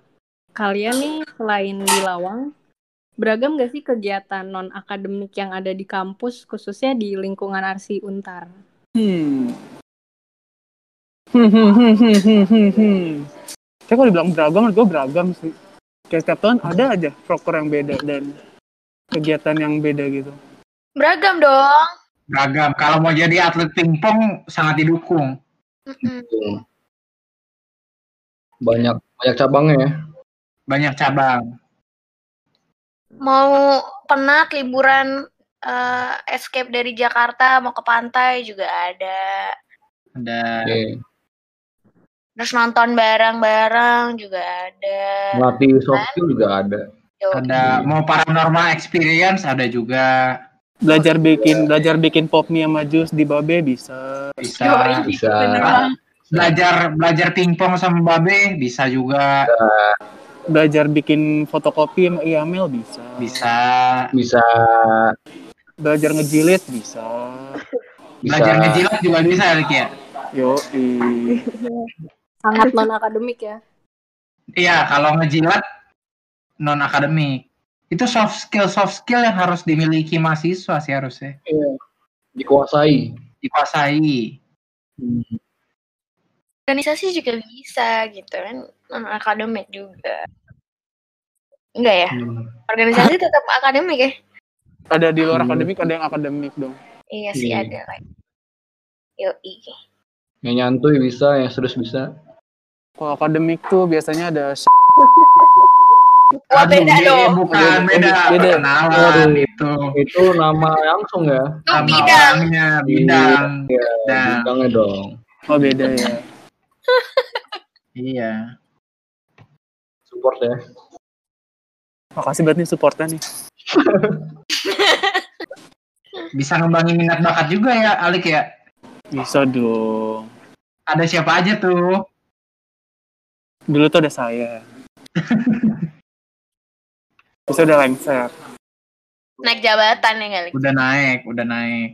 kalian nih, selain di Lawang, beragam gak sih kegiatan non-akademik yang ada di kampus, khususnya di lingkungan Arsi Untar? Hmm. Hmm, hmm, hmm, hmm, hmm, hmm. Saya kalau dibilang beragam, gue beragam sih. Kayak setiap tahun ada aja proker yang beda dan kegiatan yang beda gitu. Beragam dong. Beragam. Kalau mau jadi atlet pingpong sangat didukung. Mm-mm. Banyak banyak cabangnya ya. Banyak cabang. Mau penat liburan uh, escape dari Jakarta, mau ke pantai juga ada. Ada. Okay. Terus nonton bareng-bareng juga ada. Melatih soft skill juga ada. Ada. Mau paranormal experience ada juga. Belajar bikin, belajar bikin pop mie sama jus di Babe bisa. Bisa. Yoi, bisa. Belajar belajar pingpong sama Babe bisa juga. Belajar bikin fotokopi sama email bisa. Bisa. Bisa. Belajar ngejilid bisa. Bisa. Belajar ngejilid juga bisa, Riki ya. Yoi. Sangat non-akademik ya. Iya, kalau ngejilat non-akademik. Itu soft skill-soft skill yang harus dimiliki mahasiswa sih harusnya. Iya. Dikuasai. Dikuasai. Hmm. Organisasi juga bisa gitu kan, non-akademik juga. Enggak ya? Hmm. Organisasi tetap akademik ya? Ada di luar hmm. akademik, ada yang akademik dong. Iya sih, hmm. ada lagi. Yoi. Yang nyantuy bisa, yang serius bisa. Kalau akademik tuh biasanya ada s***. Wah, beda dong. Bukan, beda. Beda. Kenalan itu. Itu nama langsung ya? Itu bidang. Bidang. Bidangnya dong. Oh beda ya. Iya. Support ya. Makasih banget nih supportnya nih. Bisa ngembangin minat bakat juga ya Alik ya? Bisa dong. Ada siapa aja tuh? Dulu tuh ada saya. Bisa udah lengser. Naik jabatan ya Alik? Udah naik, udah naik.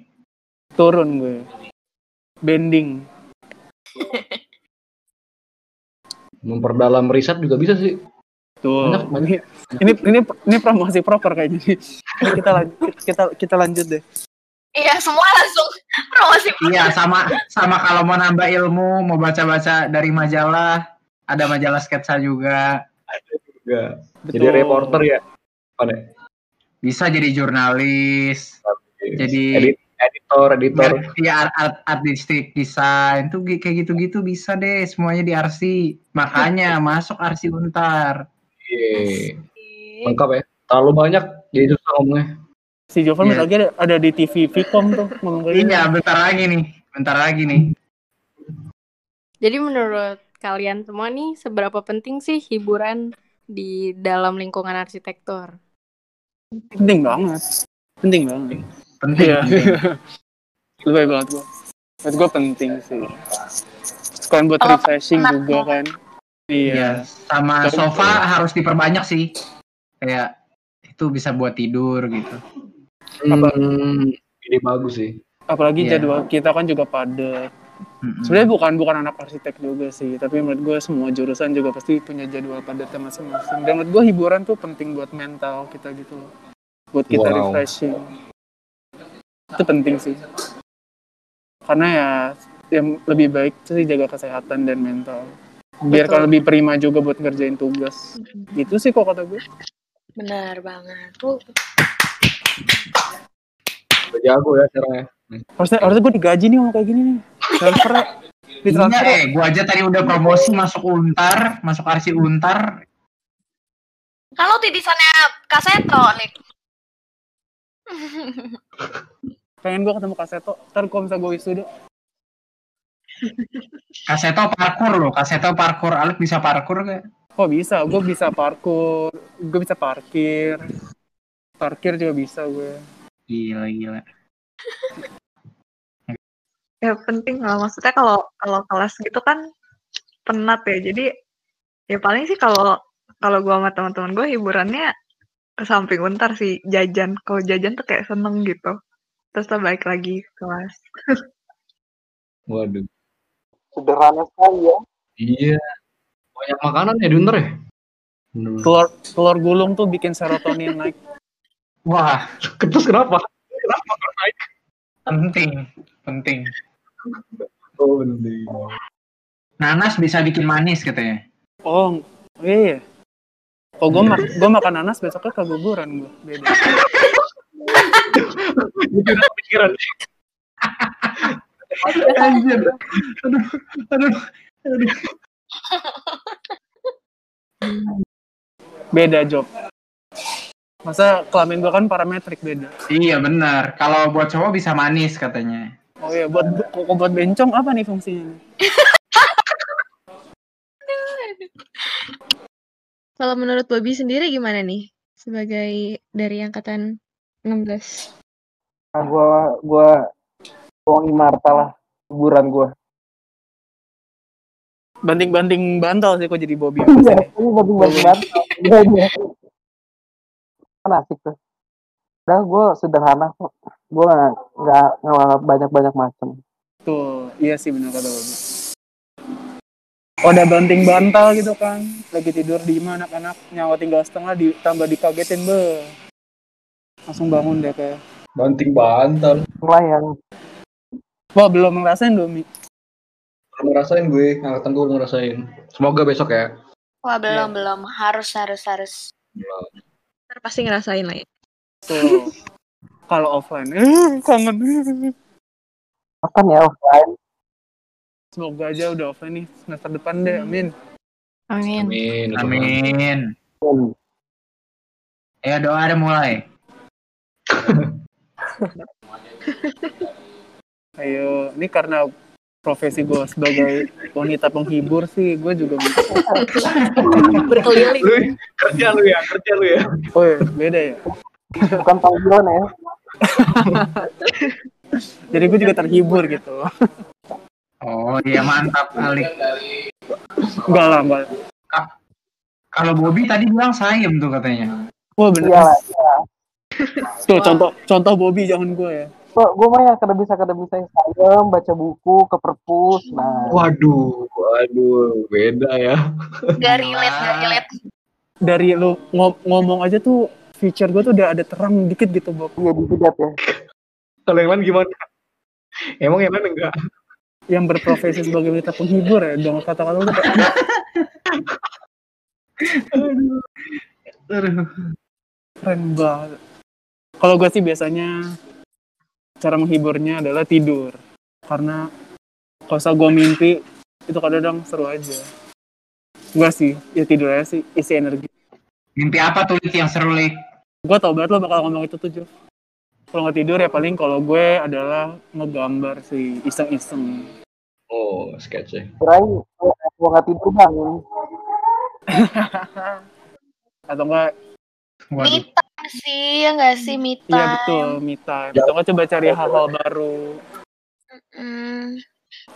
Turun gue. Bending. Memperdalam riset juga bisa sih. Tuh. Banyak, banyak. Ini ini ini promosi proper kayaknya. Kita lanjut, kita kita lanjut deh. Iya, semua langsung promosi proper. Iya, sama sama kalau mau nambah ilmu, mau baca-baca dari majalah, ada majalah sketsa juga. Ada juga. Betul. Jadi reporter ya. Apa nih? Bisa jadi jurnalis. Okay. Jadi edit, editor, editor. Iya, art, artistic design tuh kayak gitu-gitu bisa deh, semuanya di R C. Makanya masuk R C Untar. Yeay. Lengkap ya. Terlalu banyak jadi susah ngomongnya. Si Jovan yeah. lagi ada, ada di T V Vicom tuh ngomong kayak. Iya, bentar lagi nih. Bentar lagi nih. Jadi menurut kalian semua nih seberapa penting sih hiburan di dalam lingkungan arsitektur? Penting banget. Penting banget. Penting. Iya. Lu baik banget gua. Menurut gua penting sih. Sekalian buat oh, refreshing enak. Juga kan. Iya, sama sofa ya. Harus diperbanyak sih. Kayak itu bisa buat tidur gitu. Hmm, ini bagus sih. Apalagi yeah. jadwal kita kan juga padat. Mm-hmm. Sebenarnya bukan bukan anak arsitek juga sih, tapi menurut gue semua jurusan juga pasti punya jadwal padatnya masing-masing. Dan menurut gue hiburan tuh penting buat mental kita gitu loh. Buat kita wow. refreshing. Itu penting sih. Karena ya yang lebih baik sih jaga kesehatan dan mental. Biar kalau lebih prima juga buat ngerjain tugas. Mm-hmm. Gitu sih kok kata gue. Benar banget. Uh. Udah jago ya sekarang ya. Harusnya, harusnya gue digaji nih mau kayak gini nih. Transfer. Iya, eh, gue aja tadi udah promosi masuk Untar, masuk R C Untar. Kalau titisannya Kak Seto nih. Pengen gue ketemu Kak Seto, ntar kalau misalnya gue wisuda. Kak Seto parkur loh, Kak Seto parkur, Alif bisa parkur gak? Oh bisa, gue bisa parkur, gue bisa parkir, parkir juga bisa gue. Gila gila. Ya penting lah, maksudnya kalau kalau kelas gitu kan penat ya, jadi ya paling sih kalau kalau gue sama teman-teman gue hiburannya ke samping Untar sih, jajan, kalau jajan tuh kayak seneng gitu, terus kita balik lagi ke kelas. Waduh. Sederhana sekali ya. Iya. Banyak makanan ya di Untar ya? Telur, telur gulung tuh bikin serotonin naik. Wah, terus kenapa? Kenapa naik? Penting, penting. Oh, penting. Nanas bisa bikin manis katanya. Oh, iya. Oh, gue ma- gue makan nanas besoknya keguguran gue. Beda. Itu udah pikiran. Anjir. Aduh, aduh, aduh. Beda job. Masa kelamin gua kan parametrik beda. Iya benar. Kalau buat cowok bisa manis katanya. Oh iya, buat kok buat bencong apa nih fungsinya? Kalau menurut Bobby sendiri gimana nih? Sebagai dari angkatan enam belas. Nah, gua gua Wongi Marta lah, hiburan gue. Banting-banting bantal sih kok jadi Bobby. Iya, ini banting-banting bantal. Iya, iya. Kan asik tuh. Udah gue sederhana kok. Gue gak ngelap banyak-banyak macam. Tuh, iya sih benar kata Bobby. Udah banting bantal gitu kan. Lagi tidur di mana anak-anak, nyawa tinggal setengah ditambah dikagetin, be. Langsung bangun deh kayak. Banting bantal. Melayang. Wah, belum ngerasain Domi. Belum ngerasain gue, angkatan gue belum ngerasain. Semoga besok ya. Wah, belum, ya. belum. Harus, harus, harus. Belum. Ntar pasti ngerasain lah ya. Tuh. Kalau offline, eh, kangen. Kapan ya offline? Semoga aja udah offline nih, semester depan deh, amin. Amin. Amin. Amin. amin. Ya, doa ada mulai. Ayo, ini karena profesi gue sebagai wanita penghibur sih, gue juga berkeliling. Lu, kerja lu ya, kerja lu ya. Oh iya, beda ya. Bukan panggilan ya. Jadi gue juga terhibur gitu. Oh iya, mantap kali. Enggak lah, enggak. Ka- Kalau Bobby tadi bilang sayem tuh katanya. Wah bener. Iya, iya. Tuh contoh contoh Bobby jangan gue ya. Oh, gue mah ya kada bisa kada bisa yang sayem, baca buku, ke perpus. Nah. Waduh, waduh, beda ya. Dari led, dari led. Dari lu ngom- ngomong aja tuh feature gue tuh udah ada terang dikit gitu, Bob. Iya, dikit ya. Kalau Eman gimana? Emang Eman enggak? Yang berprofesi sebagai wanita penghibur ya, dong kata-kata lu. Aduh. Aduh. Keren banget. Kalau gue sih biasanya cara menghiburnya adalah tidur, karena kalau saya gue mimpi itu kadang-kadang seru aja. Gue sih ya tidur aja sih, isi energi. Mimpi apa tuh yang seru, Lik? Gue tau banget lo bakal ngomong itu tuh, Jo. Kalau nggak tidur ya paling kalau gue adalah ngegambar sih, iseng-iseng. Oh, sketch ya. Kirain gue nggak tidur bangun. Atau enggak? Waduh. Sih, ya nggak sih, me time. Iya betul, me time. Kita coba cari hal-hal baru. Mm.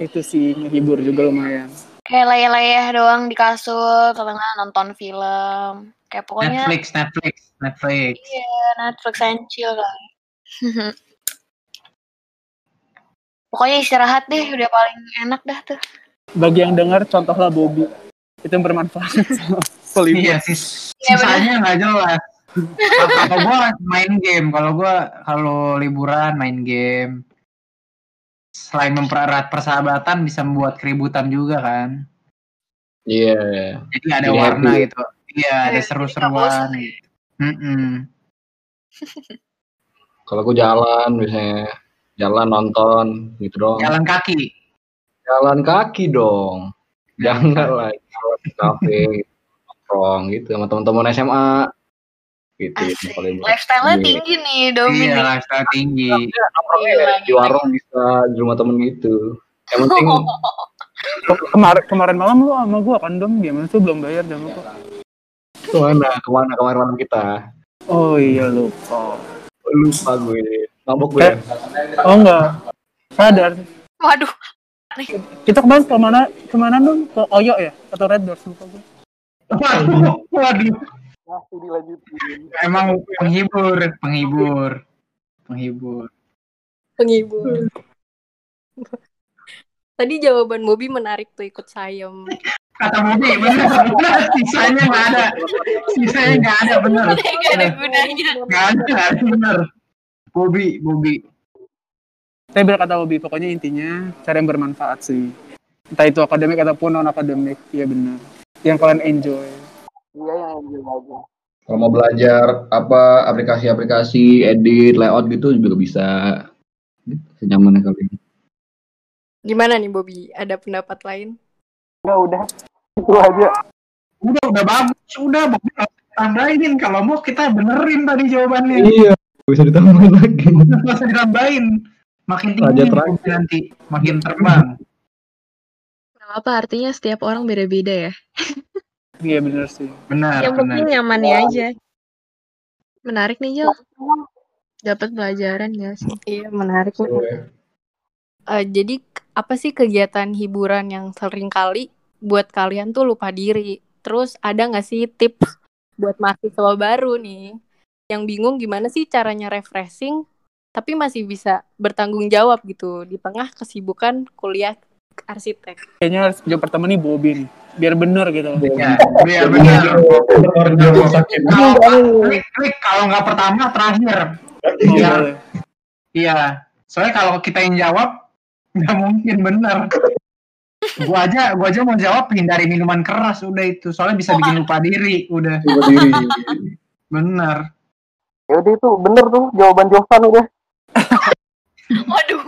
Itu sih menghibur juga lumayan. Kayak layah-layah doang di kasur, kadang-kadang nonton film. Kayak pokoknya Netflix, Netflix, Netflix. Iya, Netflix and chill lah. Pokoknya istirahat deh, udah paling enak dah tuh. Bagi yang dengar, contohlah Bobby. Itu yang bermanfaat. Iya sih. Sisanya nggak jelas. Kalau gue main game, kalau gue kalau liburan main game. Selain mempererat persahabatan, bisa membuat keributan juga kan? Iya. Yeah. Jadi ada yeah, warna yeah. Gitu. Iya, yeah, ada seru-seruan. Kalau gue jalan biasanya, jalan nonton gitu dong. Jalan kaki. Jalan kaki dong. Jangan lah jalan di kafe, nongkrong gitu sama teman-teman S M A. Gitu, lifestyle-nya gitu. Tinggi nih Dominik. Iya, lifestyle tinggi. Di warung bisa, di rumah temen gitu. Yang penting Kemar- kemarin malam lu sama gue kan Dom, gimana tuh belum bayar jangan lupa. Kemana? Kemana kemarin malam kita? Oh iya lupa. Lupa gue. Mabok gue. Eh? Oh enggak. Sadar. Waduh. Kita kemarin kemana? Kemana Dom? Ke Oyo ya? Atau Red Doors lupa gue. Waduh. Waduh. Masih dilanjutin. Emang penghibur, penghibur, penghibur, penghibur. Tadi jawaban Bobby menarik tuh ikut sayem. Kata Bobby bener, bener. Sisanya nggak ada, sisanya nggak ada bener. Nggak ada gunanya. Nggak ada bener. Bobby, Bobby. Tapi benar kata Bobby, pokoknya intinya cara yang bermanfaat sih. Entah itu akademik ataupun non akademik, ya benar. Yang kalian enjoy. Iya yang lebih aja. Kalau mau belajar apa aplikasi-aplikasi, edit, layout gitu juga bisa. Senyamannya kalian. Gimana nih Bobby? Ada pendapat lain? Enggak udah. Itu aja. Udah udah bagus, udah Bobby tambahin kalau mau kita benerin tadi jawabannya. Iya. Bisa ditambahin lagi. Bisa ditambahin. Makin tinggi nanti makin terbang. Nah, apa artinya setiap orang beda-beda ya? Iya benar sih. Benar. Yang penting nyamannya aja. Menarik nih Jo. Dapat pelajaran ya sih. Iya menarik. Oh, ya. Uh, jadi apa sih kegiatan hiburan yang sering kali buat kalian tuh lupa diri? Terus ada nggak sih tips buat mahasiswa baru nih yang bingung gimana sih caranya refreshing tapi masih bisa bertanggung jawab gitu di tengah kesibukan kuliah arsitek? Kayaknya harus jawab pertama nih Bobby nih. Biar benar gitu. Iya, biar benar. Kalau nggak pertama terakhir. Iya. Iya. Soalnya kalau kita yang jawab nggak mungkin benar. Gua aja, gua aja mau jawab hindari minuman keras udah itu. Soalnya bisa bikin lupa diri udah. Lupa diri. Benar. Ya udah itu benar tuh jawaban Dufan udah. Waduh.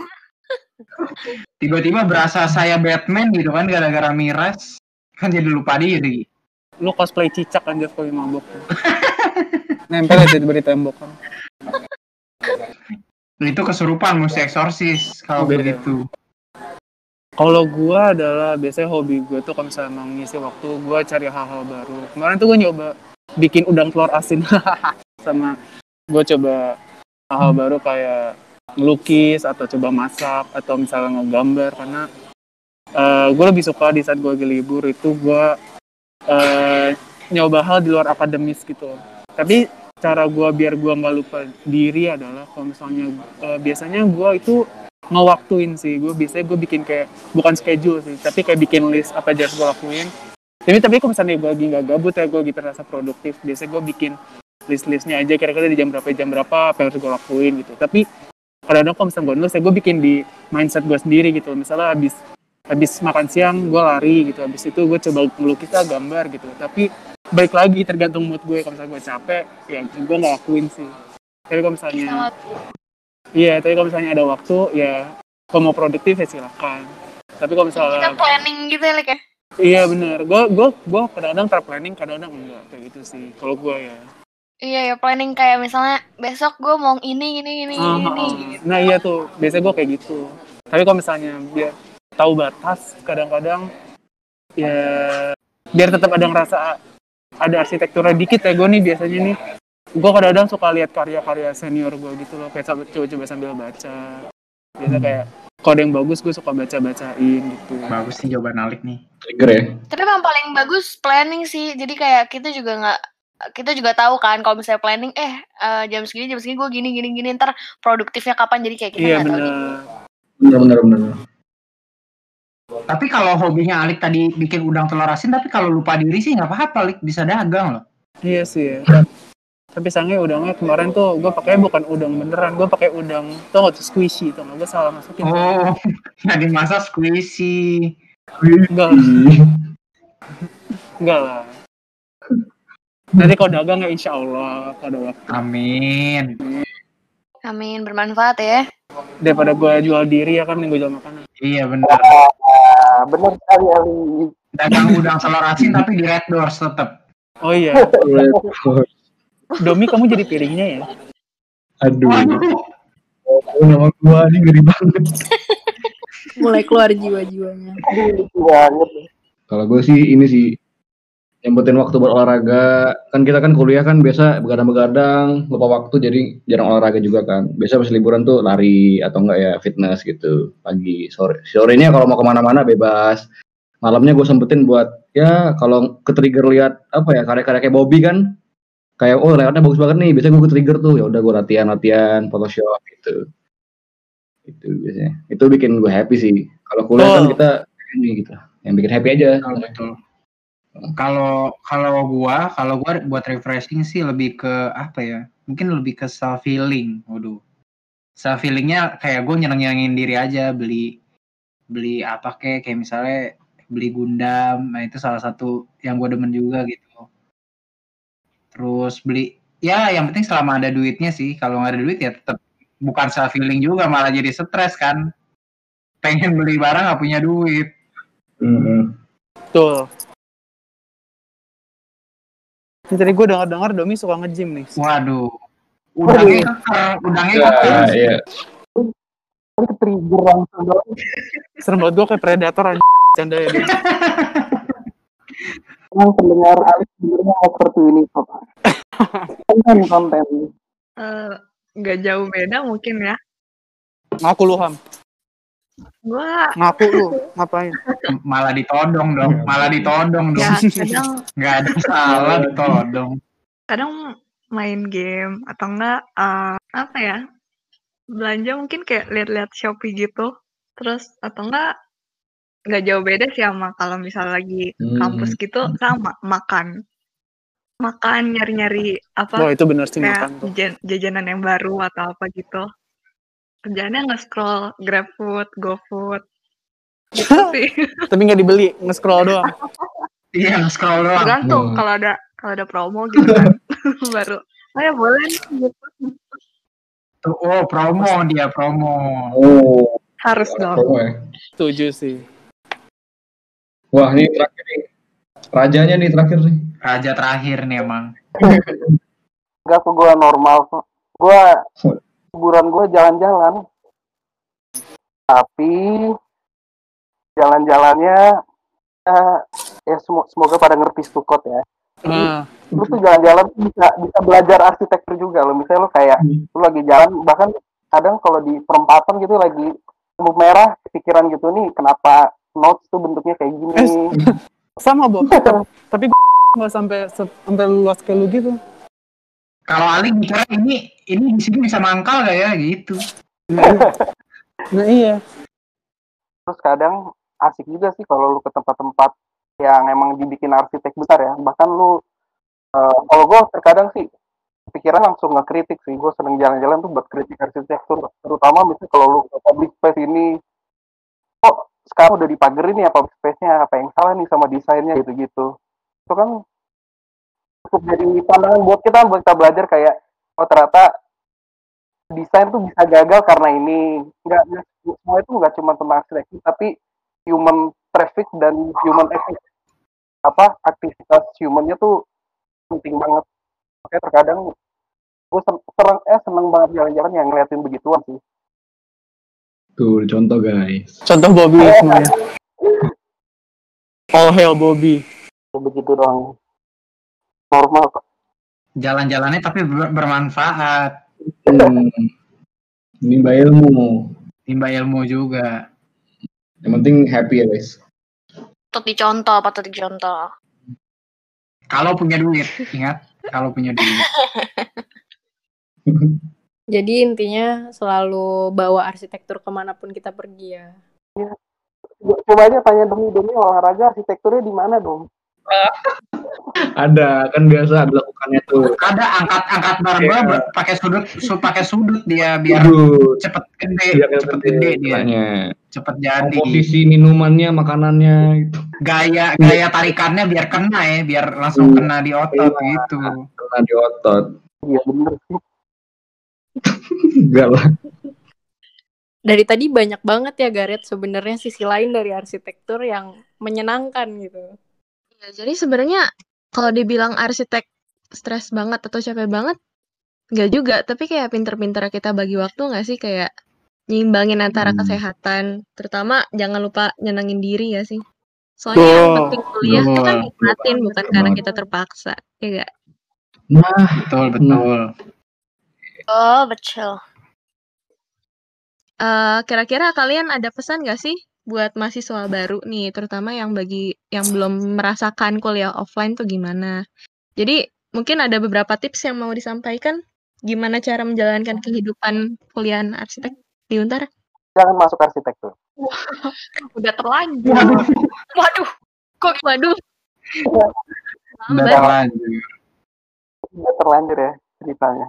Tiba-tiba berasa saya Batman gitu kan gara-gara miras. Kan jadi lupa diri. Lu cosplay cicak kan Jeff kalau mabok. Nempel aja di tembok kan. Itu kesurupan mesti eksorsis kalau begitu. Kalau gue adalah, biasanya hobi gue tuh kalau misalnya mengisi waktu, gue cari hal-hal baru. Kemarin tuh gue nyoba bikin udang telur asin. Sama gue coba hal-hal baru kayak ngelukis, atau coba masak, atau misalnya ngegambar. Karena uh, gue lebih suka di saat gue lagi libur itu gue uh, nyoba hal di luar akademis gitu. Tapi cara gue biar gue gak lupa diri adalah kalau misalnya, uh, biasanya gue itu ngewaktuin sih, gue biasanya gue bikin kayak, bukan schedule sih, tapi kayak bikin list apa aja harus gue lakuin. Tapi, tapi kalau misalnya gue lagi gak gabut ya, gue lagi terasa produktif, biasanya gue bikin list-listnya aja, kira-kira di jam berapa, jam berapa, apa yang harus gue lakuin gitu. Tapi kadang-kadang kalau misalnya gue nulis, ya gue bikin di mindset gue sendiri gitu. Misalnya habis habis makan siang, gue lari gitu, habis itu gue coba melukis, gambar gitu. Tapi balik lagi tergantung mood gue, kalau misalnya gue capek, ya gue gak lakuin sih. Tapi kalau misalnya... Iya, tapi kalau misalnya ada waktu, ya kalau mau produktif ya silakan. Tapi kalau misalnya kita planning gitu ya, like ya? Iya benar. Gue gue gue kadang-kadang terplanning, kadang-kadang enggak, kayak gitu sih. Kalau gue ya. Iya ya, planning kayak misalnya besok gue mau ini, ini, ini, ah, ini. Ah. Nah iya tuh, biasanya gue kayak gitu. Tapi kalau misalnya biar tahu batas, kadang-kadang ya biar tetap ada ngerasa ada arsitekturnya dikit ya gue nih biasanya nih. Gue kadang-kadang suka lihat karya-karya senior gue gitu loh, kayak coba-coba sambil baca. Biasa kayak, kalau ada yang bagus gue suka baca-bacain gitu. Bagus sih jawaban Alik nih. Trigger ya. Tapi yang paling bagus planning sih, jadi kayak kita juga nggak, kita juga tahu kan kalau misalnya planning, eh uh, jam segini, jam segini gue gini, gini, gini, ntar produktifnya kapan, jadi kayak kita nggak iya, tahu gitu. Iya benar, benar, benar. Tapi kalau hobinya Alik tadi bikin udang telur asin, tapi kalau lupa diri sih nggak apa-apa, Alik bisa dagang loh. Iya sih. Ya. Tapi sangnya udangnya kemarin tuh gue pakai bukan udang beneran, gue pakai udang tuh nggak tuh squishy tuh, nggak gue salah masukin. Oh, nggak dimasak squishy. Enggak, enggak lah. Nanti kalau dagang ya insya Allah kalau waktu. Amin. Amin, bermanfaat ya. Daripada gue jual diri ya kan, gue jual makanan. Iya benar. Ah, benar sekali Ali. Dagang udang telur asin tapi di Red Doors tetap. Oh iya. Domi, kamu jadi piringnya ya? Aduh. Oh, nama gue ini ngeri banget. Mulai keluar jiwa-jiwanya. Kalau gue sih ini sih nyempetin waktu buat olahraga. Kan kita kan kuliah kan biasa begadang-begadang, lupa waktu jadi jarang olahraga juga kan. Biasa pas liburan tuh lari atau enggak ya fitness gitu. Pagi, sore. Sorenya kalau mau kemana-mana bebas. Malamnya gue sempetin buat ya kalau ke-trigger lihat apa ya karya-karya kayak Bobby kan. Kayak oh lewatnya bagus banget nih, biasanya gue trigger tuh, ya udah gue latihan-latihan Photoshop gitu. Itu biasanya. Itu bikin gue happy sih. Kalau kuliah oh. kan kita ini gitu. Yang bikin happy aja. Kalau betul. Kalau kalau gue, kalau gue buat refreshing sih lebih ke apa ya? Mungkin lebih ke self healing. Waduh. Self healingnya kayak gue nyeneng-nyenengin diri aja, beli beli apa kayak kayak misalnya beli Gundam. Nah, itu salah satu yang gue demen juga gitu. Terus beli, ya yang penting selama ada duitnya sih. Kalau nggak ada duit ya tetap bukan self healing juga, malah jadi stres kan. Pengen beli barang nggak punya duit. Mm-hmm. Tuh. Tadi gue dengar-dengar Domi suka nge-gym nih. Waduh. Udangnya keker, udangnya keker. Iya. Ini ketrigger langsung dong. Serem banget gue kayak predator aja. Canda ya. Yang pendengar Alex sebenarnya seperti ini kok. Konten-konten. Nggak uh, jauh beda mungkin ya. Ngaku lu Ham. Gua. Ngaku lu ngapain? Malah ditodong dong. Malah ditodong dong. Ya, kadang. Nggak ada salah ditodong. Kadang main game atau enggak uh, apa ya? Belanja mungkin kayak lihat-lihat Shopee gitu. Terus atau enggak? Nggak jauh beda sih sama kalau misalnya lagi hmm. kampus gitu, sama makan makan nyari-nyari apa oh, itu benar sih, makan tuh. Jajanan yang baru atau apa gitu. Kerjaannya nge-scroll Grab Food, Go Food gitu sih. Tapi nggak dibeli, nge-scroll doang. Iya nge-scroll doang tergantung hmm. kalau ada kalau ada promo gitu kan. Baru oh ya boleh gitu. Oh promo dia promo oh. harus dong ya. Setuju sih. Wah, ini terakhir nih. Rajanya nih terakhir nih. Raja terakhir nih emang. Enggak kok gue normal kok. Gue, liburan gue jalan-jalan. Tapi jalan-jalannya uh, ya sem- semoga pada ngerti stukot ya. Hmm. Terus tuh jalan-jalan bisa bisa belajar arsitektur juga lo. Misalnya lo kayak hmm. lo lagi jalan, bahkan kadang kalau di perempatan gitu lagi lampu merah, pikiran gitu nih kenapa notes tuh bentuknya kayak gini. Eh, sama Bob. Tapi gue nggak sampai sampai luas kayak lu gitu. Kalau Ali bicara ini ini di sini bisa mangkal gak ya gitu. Nah iya. Terus kadang asik juga sih kalau lu ke tempat-tempat yang emang dibikin arsitek besar ya. Bahkan lu uh, kalau gue terkadang sih pikiran langsung ngekritik sih. Gue seneng jalan-jalan tuh buat kritik arsitektur, terutama misalnya kalau lu ke public space ini kok oh, sekarang udah dipagerin ya public space-nya, apa yang salah nih sama desainnya gitu-gitu. Itu kan cukup jadi pandangan buat kita buat kita belajar kayak oh ternyata desain tuh bisa gagal karena ini. Enggak semua itu enggak cuma tentang arsitektur tapi human traffic dan human ethics, apa aktivitas humannya tuh penting banget. Makanya terkadang gue seneng eh seneng banget jalan-jalan yang ngeliatin begituan sih. Tuh contoh guys, contoh Bobby eh, semuanya. All hail Bobby. Begitu doang. Normal kok. Jalan-jalannya tapi ber- bermanfaat. Hmm. Nimba ilmu. Nimba ilmu juga. Yang penting happy ya guys. Patut dicontoh, patut dicontoh. Kalau punya duit, ingat. Kalau punya duit. Jadi intinya selalu bawa arsitektur kemanapun kita pergi ya. Ya. Coba aja tanya demi-demi olahraga arsitekturnya di mana dong? Ada kan biasa dilakukannya tuh. Ada angkat-angkat barbel yeah. pakai sudut, su- pakai sudut dia biar sudut. cepet gede, biar cepet gede, gede dia. Tanya. Cepet jadi. Posisi minumannya, makanannya gitu. Gaya gaya tarikannya biar kena ya, biar langsung uh, kena di otot iya, gitu. Kena di otot. Iya bener sih. Enggak lah. Dari tadi banyak banget ya Gareth sebenarnya sisi lain dari arsitektur yang menyenangkan gitu. Ya, jadi sebenarnya kalau dibilang arsitek stres banget atau capek banget, enggak juga. Tapi kayak pinter-pinter kita bagi waktu nggak sih, kayak nyimbangin antara hmm. kesehatan, terutama jangan lupa nyenengin diri ya sih. Soalnya oh, yang penting kuliah itu kan nikmatin, bukan karena kita terpaksa, ya nggak? Nah, betul betul. Oh betul. Uh, kira-kira kalian ada pesan nggak sih buat mahasiswa baru nih, terutama yang bagi yang belum merasakan kuliah offline tuh gimana? Jadi mungkin ada beberapa tips yang mau disampaikan gimana cara menjalankan kehidupan kuliah arsitek di Untar? Jangan masuk arsitektur. Wah, udah terlanjur. Waduh, waduh, kok waduh. Udah terlanjur. Udah terlanjur ya ceritanya.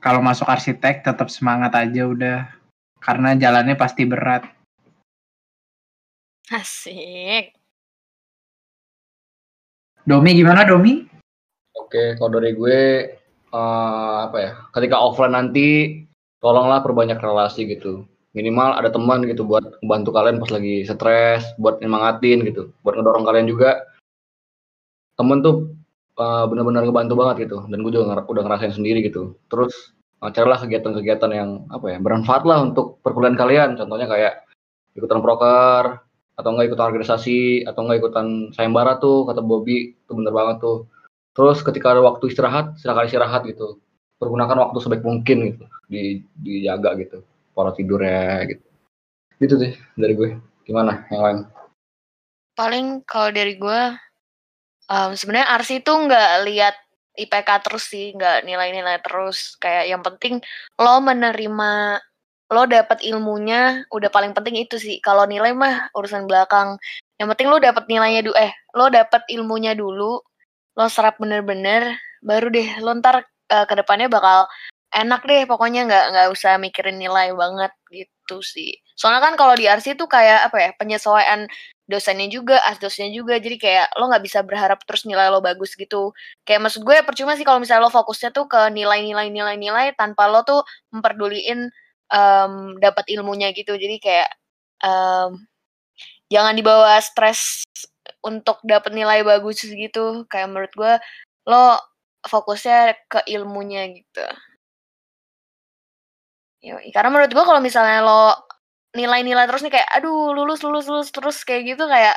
Kalau masuk arsitek tetap semangat aja udah, karena jalannya pasti berat. Asik. Domi gimana Domi? Oke, kalau dari gue uh, apa ya? Ketika offline nanti tolonglah perbanyak relasi gitu. Minimal ada teman gitu buat membantu kalian pas lagi stres, buat nyemangatin gitu, buat ngedorong kalian juga. Temen tuh Uh, benar-benar ngebantu banget gitu, dan gue juga nger- udah ngerasain sendiri gitu. Terus uh, carilah kegiatan-kegiatan yang apa ya bermanfaat lah untuk perkuliahan kalian. Contohnya kayak ikutan proker, atau enggak ikutan organisasi, atau enggak ikutan sayembara tuh kata Bobby, itu bener banget tuh. Terus ketika ada waktu istirahat, silakan istirahat gitu. Pergunakan waktu sebaik mungkin gitu, di dijaga gitu, pola tidurnya gitu. Gitu deh dari gue. Gimana yang lain? Paling kalau dari gue, Um, sebenarnya Arsi itu nggak lihat I P K terus sih, nggak nilai-nilai terus. Kayak yang penting lo menerima, lo dapat ilmunya, udah paling penting itu sih. Kalau nilai mah urusan belakang. Yang penting lo dapat nilainya dulu, eh lo dapat ilmunya dulu, lo serap bener-bener, baru deh lo ntar uh, kedepannya bakal enak deh. Pokoknya nggak nggak usah mikirin nilai banget gitu sih. Soalnya kan kalau di Arsi tuh kayak apa ya penyesuaian dosennya juga, asdosnya juga, jadi kayak lo nggak bisa berharap terus nilai lo bagus gitu. Kayak maksud gue percuma sih kalau misalnya lo fokusnya tuh ke nilai-nilai-nilai-nilai tanpa lo tuh memperduliin um, dapat ilmunya gitu. Jadi kayak um, jangan dibawa stres untuk dapat nilai bagus gitu. Kayak menurut gue lo fokusnya ke ilmunya gitu. Yoi. Karena menurut gue kalau misalnya lo nilai-nilai terus nih kayak aduh lulus lulus lulus terus kayak gitu, kayak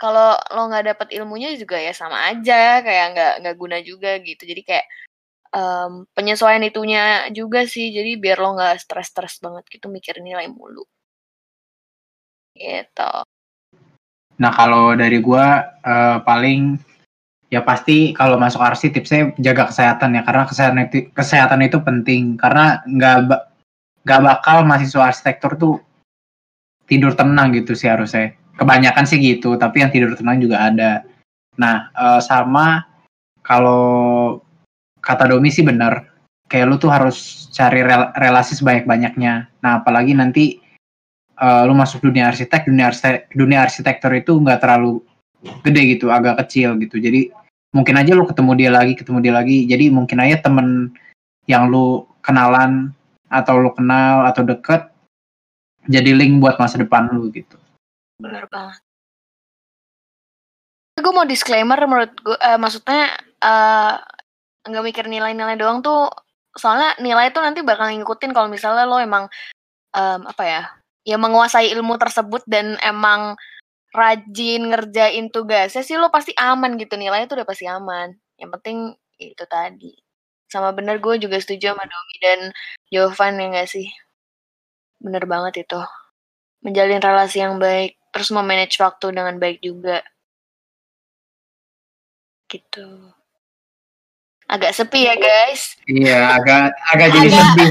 kalau lo nggak dapet ilmunya juga ya sama aja, kayak nggak nggak guna juga gitu. Jadi kayak um, penyesuaian itunya juga sih, jadi biar lo nggak stres-stres banget gitu mikir nilai mulu gitu. Nah kalau dari gue uh, paling ya pasti kalau masuk arsi tipsnya jaga kesehatan ya, karena kesehatan itu, kesehatan itu penting, karena nggak Gak bakal mahasiswa arsitektur tuh tidur tenang gitu sih harusnya. Kebanyakan sih gitu, tapi yang tidur tenang juga ada. Nah, uh, sama kalau kata Domi sih benar. Kayak lu tuh harus cari rel- relasi sebanyak-banyaknya. Nah, apalagi nanti uh, lu masuk dunia arsitek, dunia, arsite- dunia arsitektur itu nggak terlalu gede gitu, agak kecil gitu. Jadi mungkin aja lu ketemu dia lagi, ketemu dia lagi. Jadi mungkin aja temen yang lu kenalan atau lu kenal atau deket jadi link buat masa depan lu gitu. Benar banget. Gue mau disclaimer, menurut gue uh, maksudnya nggak uh, mikir nilai-nilai doang tuh, soalnya nilai itu nanti bakal ngikutin kalau misalnya lo emang um, apa ya, ya menguasai ilmu tersebut dan emang rajin ngerjain tugasnya sih lo pasti aman gitu, nilai itu udah pasti aman. Yang penting itu tadi. Sama bener, gue juga setuju sama Domi dan Jovan ya gak sih? Bener banget itu. Menjalin relasi yang baik, terus memanage waktu dengan baik juga. Gitu. Agak sepi ya guys? Iya, agak agak jadi agak, sedih.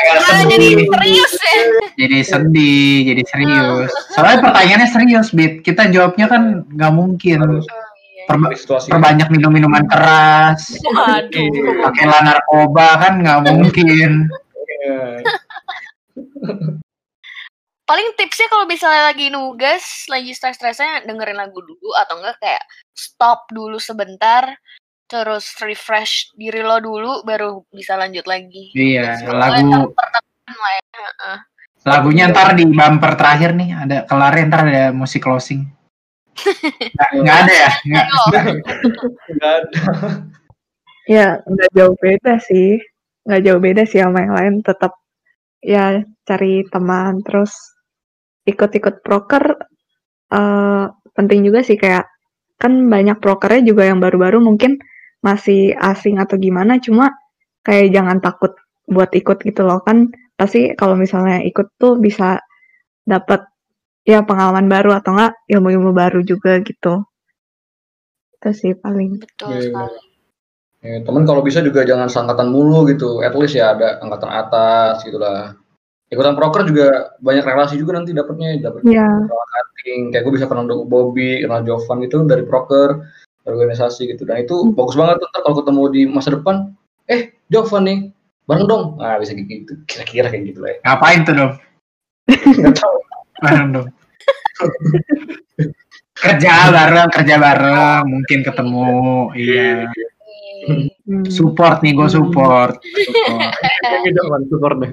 Agak sedih. Jadi serius ya? Jadi sedih, jadi serius. Soalnya pertanyaannya serius, Bit. Kita jawabnya kan gak mungkin. Perba- perbanyak minum-minuman keras, pakai lah narkoba kan nggak mungkin. Paling tipsnya kalau misalnya lagi nugas, lagi stres-stresnya dengerin lagu dulu atau enggak kayak stop dulu sebentar, terus refresh diri lo dulu, baru bisa lanjut lagi. Iya, lagu. Lagunya ntar di bumper terakhir nih ada kelar, ntar ada musik closing. Nggak, nggak ada ya? Nggak, nggak ada. Ya, nggak jauh beda sih. Nggak jauh beda sih sama yang lain. Tetap ya cari teman. Terus ikut-ikut proker uh, penting juga sih. Kayak kan banyak prokernya juga yang baru-baru mungkin masih asing atau gimana. Cuma kayak jangan takut buat ikut gitu loh. Kan pasti kalau misalnya ikut tuh bisa dapat ya pengalaman baru atau enggak ilmu-ilmu baru juga gitu. Itu sih paling. Betul sekali. Ya, teman kalau bisa juga jangan seangkatan mulu gitu. At least ya ada angkatan atas gitulah. Ikutan proker juga banyak relasi juga nanti dapatnya, dapat yeah. Kating. Kayak gue bisa kenal dong Bobby, kenal Jovan gitu dari proker, organisasi gitu. Dan itu hmm. bagus banget tuh kalau ketemu di masa depan. Eh, Jovan nih, bareng dong. Nah, bisa gitu. Kira-kira kayak gitu lah. Ya. Ngapain tuh, Dom? Enggak tahu. Bareng kerja bareng kerja bareng mungkin ketemu. Iya, support nih, gue support support deh.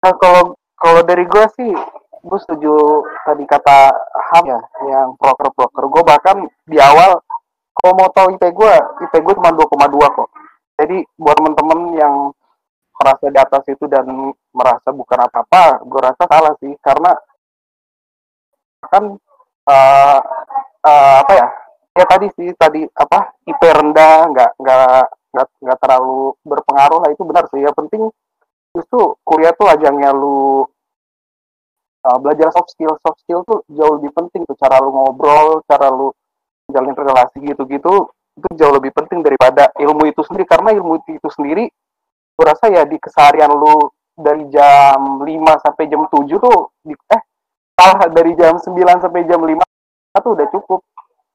Nah, kalau kalau dari gue sih gue setuju tadi kata Ham ya, yang proker-proker. Gue bahkan di awal kalau mau tahu I P gue, I P gue cuma dua koma dua kok. Jadi buat temen-temen yang merasa di atas itu dan merasa bukan apa-apa, gue rasa salah sih, karena kan uh, uh, apa ya ya tadi sih tadi apa I P rendah nggak nggak nggak nggak terlalu berpengaruh lah, itu benar sih. Yang penting justru kuliah tuh ajangnya lu uh, belajar soft skill soft skill tuh jauh lebih penting tuh, cara lu ngobrol, cara lu menjalin relasi gitu-gitu itu jauh lebih penting daripada ilmu itu sendiri, karena ilmu itu sendiri gue rasa ya di keseharian lu dari jam lima sampai jam tujuh tuh eh salah dari jam sembilan sampai jam lima tuh udah cukup.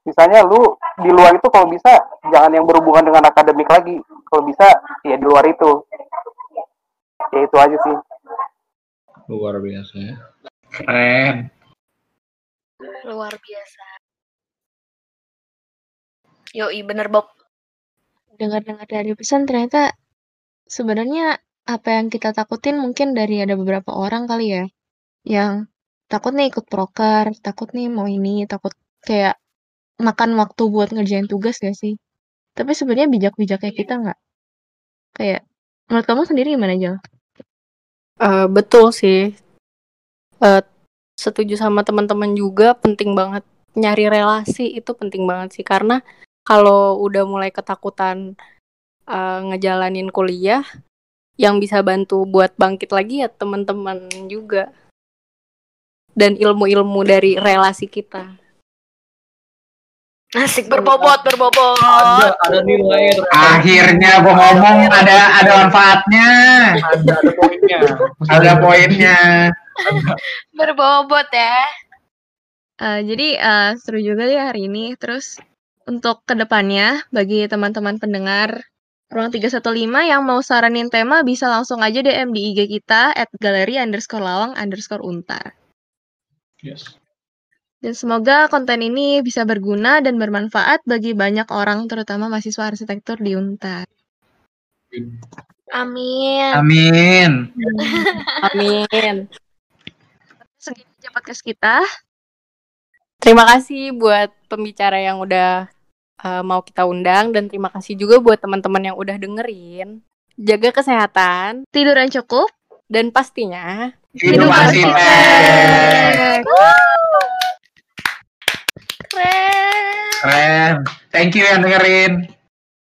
Misalnya lu di luar itu kalau bisa jangan yang berhubungan dengan akademik lagi, kalau bisa ya di luar itu. Ya itu aja sih. Luar biasa ya. Keren. Luar biasa. Yoi, bener Bob. Dengar-dengar dari pesan ternyata sebenarnya apa yang kita takutin mungkin dari ada beberapa orang kali ya, yang takut nih ikut proker, takut nih mau ini, takut kayak makan waktu buat ngerjain tugas gak sih? Tapi sebenarnya bijak-bijaknya kita gak? Kayak, menurut kamu sendiri gimana, Jal? Uh, betul sih. Uh, setuju sama teman-teman juga, penting banget nyari relasi, itu penting banget sih. Karena kalau udah mulai ketakutan uh, ngejalanin kuliah, yang bisa bantu buat bangkit lagi ya teman-teman juga. Dan ilmu-ilmu dari relasi kita. Asik, berbobot, berbobot. Ada, ada nilai. Akhirnya gue ngomong ada ada manfaatnya. Ada, ada poinnya. Ada poinnya. Berbobot ya. Uh, jadi uh, seru juga ya hari ini. Terus untuk kedepannya bagi teman-teman pendengar Ruang tiga satu lima yang mau saranin tema bisa langsung aja D M di I G kita at galeri underscore lawang underscore untar. Yes. Dan semoga konten ini bisa berguna dan bermanfaat bagi banyak orang, terutama mahasiswa arsitektur di Untar. Amin. Amin. Amin. Segini aja podcast kita. Terima kasih buat pembicara yang udah uh, mau kita undang, dan terima kasih juga buat teman-teman yang udah dengerin. Jaga kesehatan, tidur yang cukup, dan pastinya hidup arsitek. Keren. Keren. Thank you yang dengerin.